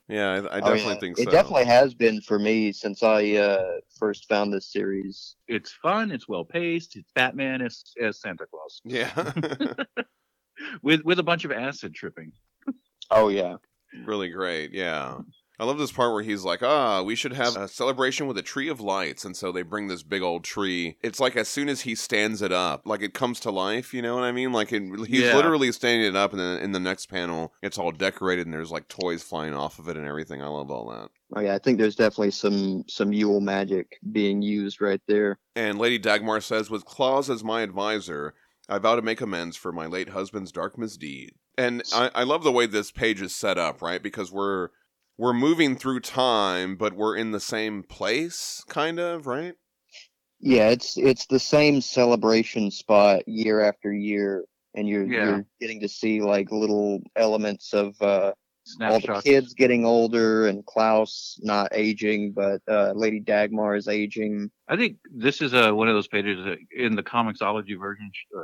yeah, I, I definitely oh, yeah. think so. It definitely has been for me since I uh, first found this series. It's fun. It's well paced. It's Batman as as Santa Claus. Yeah, with with a bunch of acid tripping. Oh yeah, really great. Yeah. I love this part where he's like, ah, we should have a celebration with a tree of lights. And so they bring this big old tree. It's like as soon as he stands it up, like it comes to life. You know what I mean? Like it, he's yeah. literally standing it up. And then in the next panel, it's all decorated and there's like toys flying off of it and everything. I love all that. Oh, yeah. I think there's definitely some, some Yule magic being used right there. And Lady Dagmar says, "With Klaus as my advisor, I vow to make amends for my late husband's dark misdeed." And I, I love the way this page is set up, right? Because we're... We're moving through time, but we're in the same place, kind of, right? Yeah, it's it's the same celebration spot year after year, and you're yeah. you're getting to see like little elements of uh, all the kids getting older and Klaus not aging, but uh, Lady Dagmar is aging. I think this is a, one of those pages that in the comiXology version should,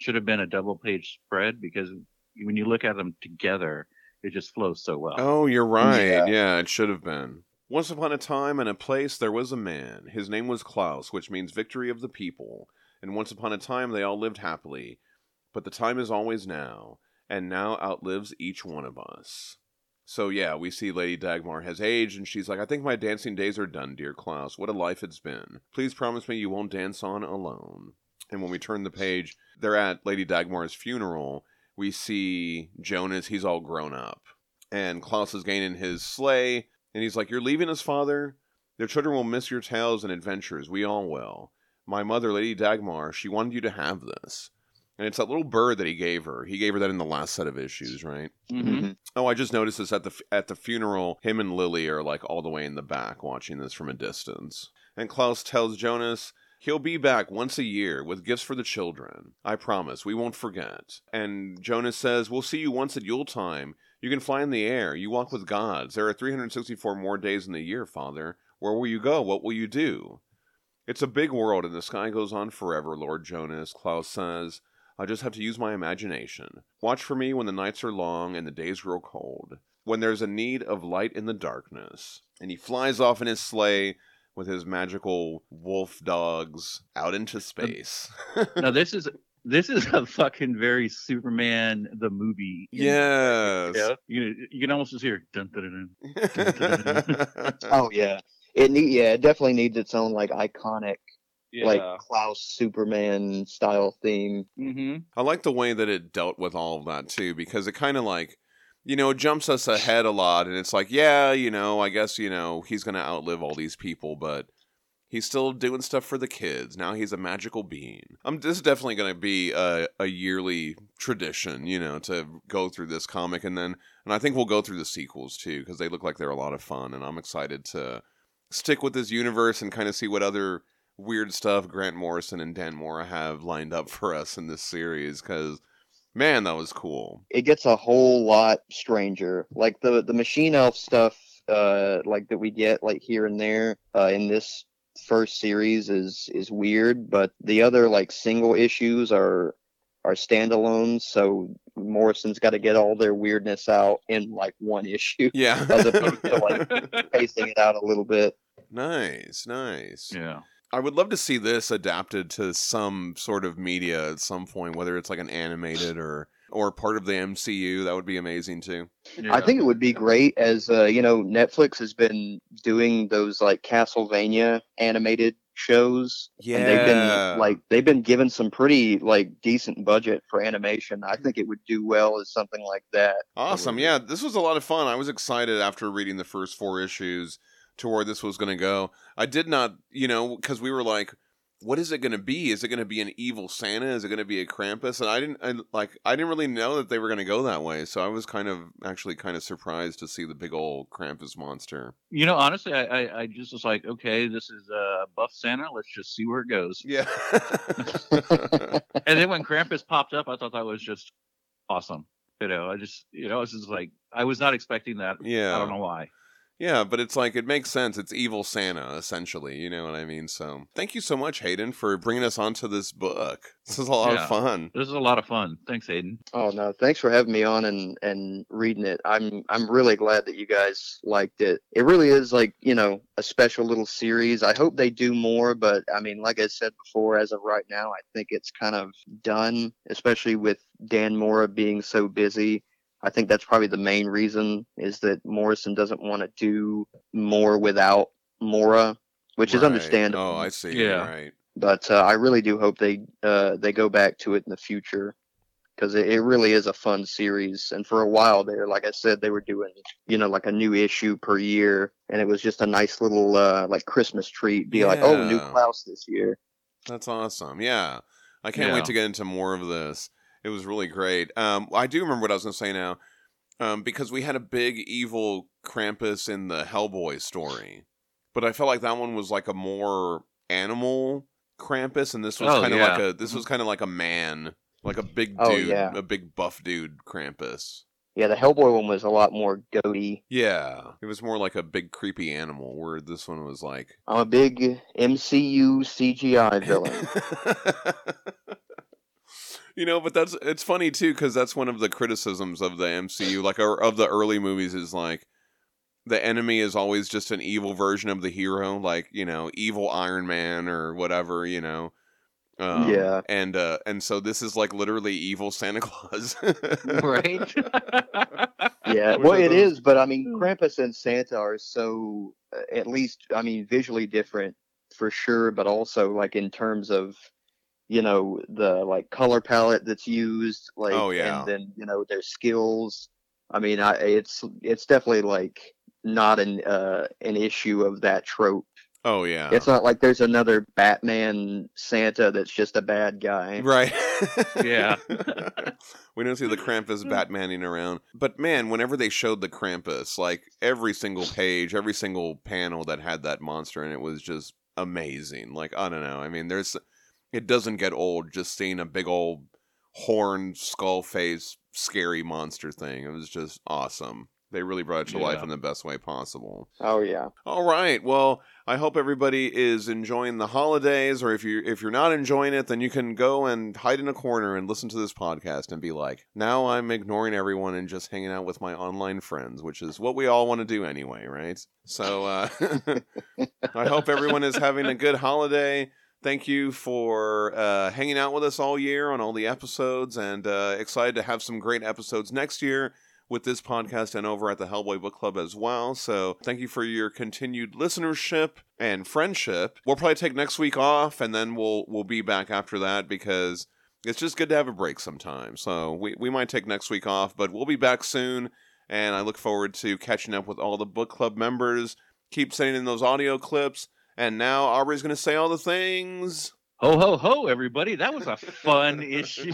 should have been a double page spread because when you look at them together. It just flows so well. Oh, you're right. Yeah. yeah, it should have been. "Once upon a time and a place, there was a man. His name was Klaus, which means victory of the people. And once upon a time, they all lived happily. But the time is always now, and now outlives each one of us." So, yeah, we see Lady Dagmar has aged, and she's like, "I think my dancing days are done, dear Klaus. What a life it's been. Please promise me you won't dance on alone." And when we turn the page, they're at Lady Dagmar's funeral. We see Jonas, he's all grown up. And Klaus is gaining his sleigh. And he's like, "You're leaving us, father? Their children will miss your tales and adventures. We all will. My mother, Lady Dagmar, she wanted you to have this." And it's that little bird that he gave her. He gave her that in the last set of issues, right? Mm-hmm. Oh, I just noticed this at the at the funeral. Him and Lily are like all the way in the back watching this from a distance. And Klaus tells Jonas... he'll be back once a year with gifts for the children. I promise, we won't forget. And Jonas says, "We'll see you once at Yule time. You can fly in the air. You walk with gods. There are three hundred sixty-four more days in the year, Father. Where will you go? What will you do? It's a big world and the sky goes on forever, Lord Jonas." Klaus says, "I just have to use my imagination. Watch for me when the nights are long and the days grow cold. When there's a need of light in the darkness." And he flies off in his sleigh with his magical wolf dogs out into space. Now this is this is a fucking very Superman the movie. Yes. Yeah. You, you can almost just hear dun, dun, dun, dun, dun, dun, dun. Oh yeah. It need yeah, it definitely needs its own like iconic yeah. like Klaus Superman style theme. Mm-hmm. I like the way that it dealt with all of that too, because it kind of like, you know, it jumps us ahead a lot, and it's like, yeah, you know, I guess, you know, he's going to outlive all these people, but he's still doing stuff for the kids. Now he's a magical being. Um, this is definitely going to be a, a yearly tradition, you know, to go through this comic, and then, and I think we'll go through the sequels, too, because they look like they're a lot of fun, and I'm excited to stick with this universe and kind of see what other weird stuff Grant Morrison and Dan Mora have lined up for us in this series, because... man, that was cool. It gets a whole lot stranger. Like the, the machine elf stuff uh, like that we get like here and there uh, in this first series is is weird. But the other like single issues are are standalones. So Morrison's got to get all their weirdness out in like one issue. Yeah. As opposed to like pacing it out a little bit. Nice, nice. Yeah. I would love to see this adapted to some sort of media at some point, whether it's like an animated or or part of the M C U. That would be amazing too. Yeah. I think it would be great as, uh, you know, Netflix has been doing those like Castlevania animated shows. Yeah. And they've been like, they've been given some pretty like decent budget for animation. I think it would do well as something like that. Awesome. Yeah. This was a lot of fun. I was excited after reading the first four issues to where this was going to go. I did not, you know, because we were like, what is it going to be? Is it going to be an evil Santa? Is it going to be a Krampus? And I didn't I, like. I didn't really know that they were going to go that way. So I was kind of actually kind of surprised to see the big old Krampus monster. You know, honestly, I, I, I just was like, okay, this is a uh, buff Santa. Let's just see where it goes. Yeah. And then when Krampus popped up, I thought that was just awesome. You know, I just, you know, it's just like I was not expecting that. Yeah. I don't know why. Yeah, but it's like, it makes sense. It's evil Santa, essentially. You know what I mean? So thank you so much, Hayden, for bringing us onto this book. This is a lot yeah, of fun. This is a lot of fun. Thanks, Hayden. Oh, no, thanks for having me on and, and reading it. I'm I'm really glad that you guys liked it. It really is like, you know, a special little series. I hope they do more, but I mean, like I said before, as of right now, I think it's kind of done, especially with Dan Mora being so busy. I think that's probably the main reason, is that Morrison doesn't want to do more without Mora, which right. is understandable. Oh, I see. Yeah. Right. But uh, I really do hope they uh, they go back to it in the future, because it, it really is a fun series. And for a while there, like I said, they were doing, you know, like a new issue per year. And it was just a nice little uh, like Christmas treat. Be yeah. like, oh, new Klaus this year. That's awesome. Yeah. I can't yeah. wait to get into more of this. It was really great. Um, I do remember what I was going to say now, um, because we had a big evil Krampus in the Hellboy story, but I felt like that one was like a more animal Krampus, and this was oh, kind of yeah. like a this was kind of like a man, like a big dude, oh, yeah. a big buff dude Krampus. Yeah, the Hellboy one was a lot more goaty. Yeah, it was more like a big creepy animal, where this one was like, I'm a big M C U C G I villain. You know, but that's, it's funny too, because that's one of the criticisms of the M C U, like or of the early movies, is like the enemy is always just an evil version of the hero, like, you know, evil Iron Man or whatever, you know. Um, yeah. And uh, and so this is like literally evil Santa Claus, right? Yeah. Well, it is, but I mean, Krampus and Santa are so, at least, I mean, visually different for sure, but also like in terms of, you know, the like color palette that's used, like, oh, yeah. and then, you know, their skills. I mean, I, it's it's definitely like not an uh, an issue of that trope. Oh yeah, it's not like there's another Batman Santa that's just a bad guy, right? Yeah, we don't see the Krampus Batmaning around. But man, whenever they showed the Krampus, like every single page, every single panel that had that monster, and it was just amazing. Like, I don't know, I mean, there's. It doesn't get old just seeing a big old horned skull face scary monster thing. It was just awesome. They really brought it to yeah. life in the best way possible. Oh yeah. All right. Well, I hope everybody is enjoying the holidays, or if you if you're not enjoying it, then you can go and hide in a corner and listen to this podcast and be like, now I'm ignoring everyone and just hanging out with my online friends, which is what we all want to do anyway, right? So uh, I hope everyone is having a good holiday. Thank you for uh, hanging out with us all year on all the episodes, and uh, excited to have some great episodes next year with this podcast and over at the Hellboy Book Club as well. So thank you for your continued listenership and friendship. We'll probably take next week off, and then we'll we'll be back after that, because it's just good to have a break sometimes. So we, we might take next week off, but we'll be back soon, and I look forward to catching up with all the book club members. Keep sending in those audio clips. And now Aubrey's going to say all the things. Ho, ho, ho, everybody. That was a fun issue.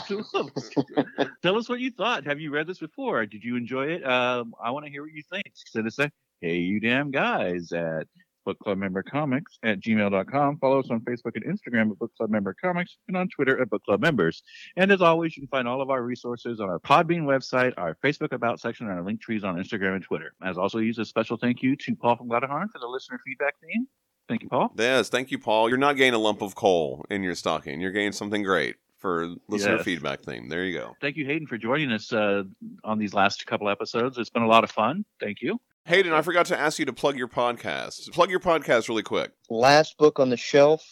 Tell us what you thought. Have you read this before? Did you enjoy it? Um, I want to hear what you think. Send us a hey, you damn guys at bookclubmembercomics at gmail dot com. Follow us on Facebook and Instagram at bookclubmembercomics, and on Twitter at bookclubmembers. And as always, you can find all of our resources on our Podbean website, our Facebook About section, and our link trees on Instagram and Twitter. As also, use a special thank you to Paul from Gladahorn for the listener feedback theme. Thank you, Paul. Yes, thank you, Paul. You're not getting a lump of coal in your stocking. You're getting something great for listener yes. feedback theme. There you go. Thank you, Hayden, for joining us uh, on these last couple episodes. It's been a lot of fun. Thank you. Hayden, I forgot to ask you to plug your podcast. Plug your podcast really quick. Last Book on the Shelf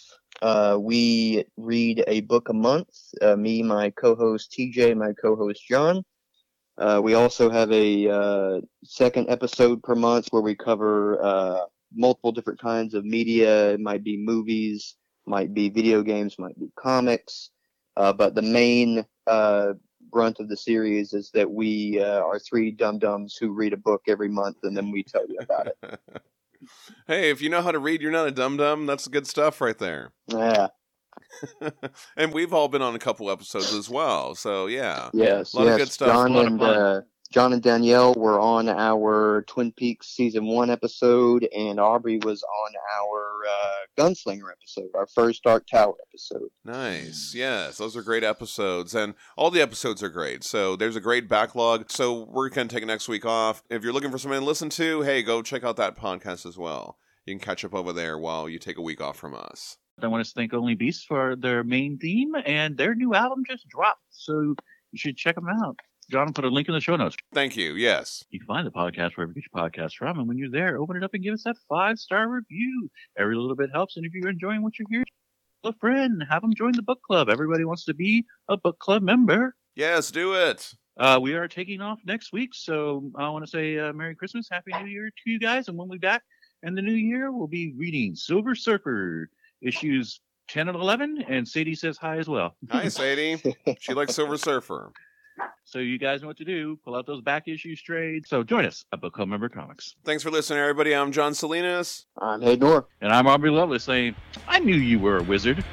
Uh, we read a book a month, uh, me, my co-host T J, my co-host John. Uh, we also have a uh, second episode per month where we cover uh, multiple different kinds of media. It might be movies, might be video games, might be comics. Uh, but the main uh, brunt of the series is that we uh, are three dum-dums who read a book every month, and then we tell you about it. Hey, if you know how to read, you're not a dum-dum. That's good stuff right there. Yeah. And we've all been on a couple episodes as well, so yeah. Yes, a lot yes. of good stuff. John and, uh, John and Danielle were on our Twin Peaks Season one episode, and Aubrey was on our uh, Gunslinger episode, our first Dark Tower episode. Nice, yes, those are great episodes, and all the episodes are great, so there's a great backlog, so we're going to take next week off. If you're looking for something to listen to, hey, go check out that podcast as well. You can catch up over there while you take a week off from us. I want to thank Only Beasts for their main theme, and their new album just dropped, so you should check them out. John, put a link in the show notes. Thank you, yes. You can find the podcast wherever you get your podcasts from, and when you're there, open it up and give us that five-star review. Every little bit helps, and if you're enjoying what you're hearing, tell a friend, have them join the book club. Everybody wants to be a book club member. Yes, do it. Uh, we are taking off next week, so I want to say uh, Merry Christmas, Happy New Year to you guys, and when we're back in the new year, we'll be reading Silver Surfer Issues ten and eleven, and Sadie says hi as well. Hi, Sadie. She likes Silver Surfer. So you guys know what to do. Pull out those back issues trades. So join us at Book Club Member Comics. Thanks for listening, everybody. I'm John Salinas. I'm Hayden Orr. And I'm Aubrey Loveless saying, I knew you were a wizard.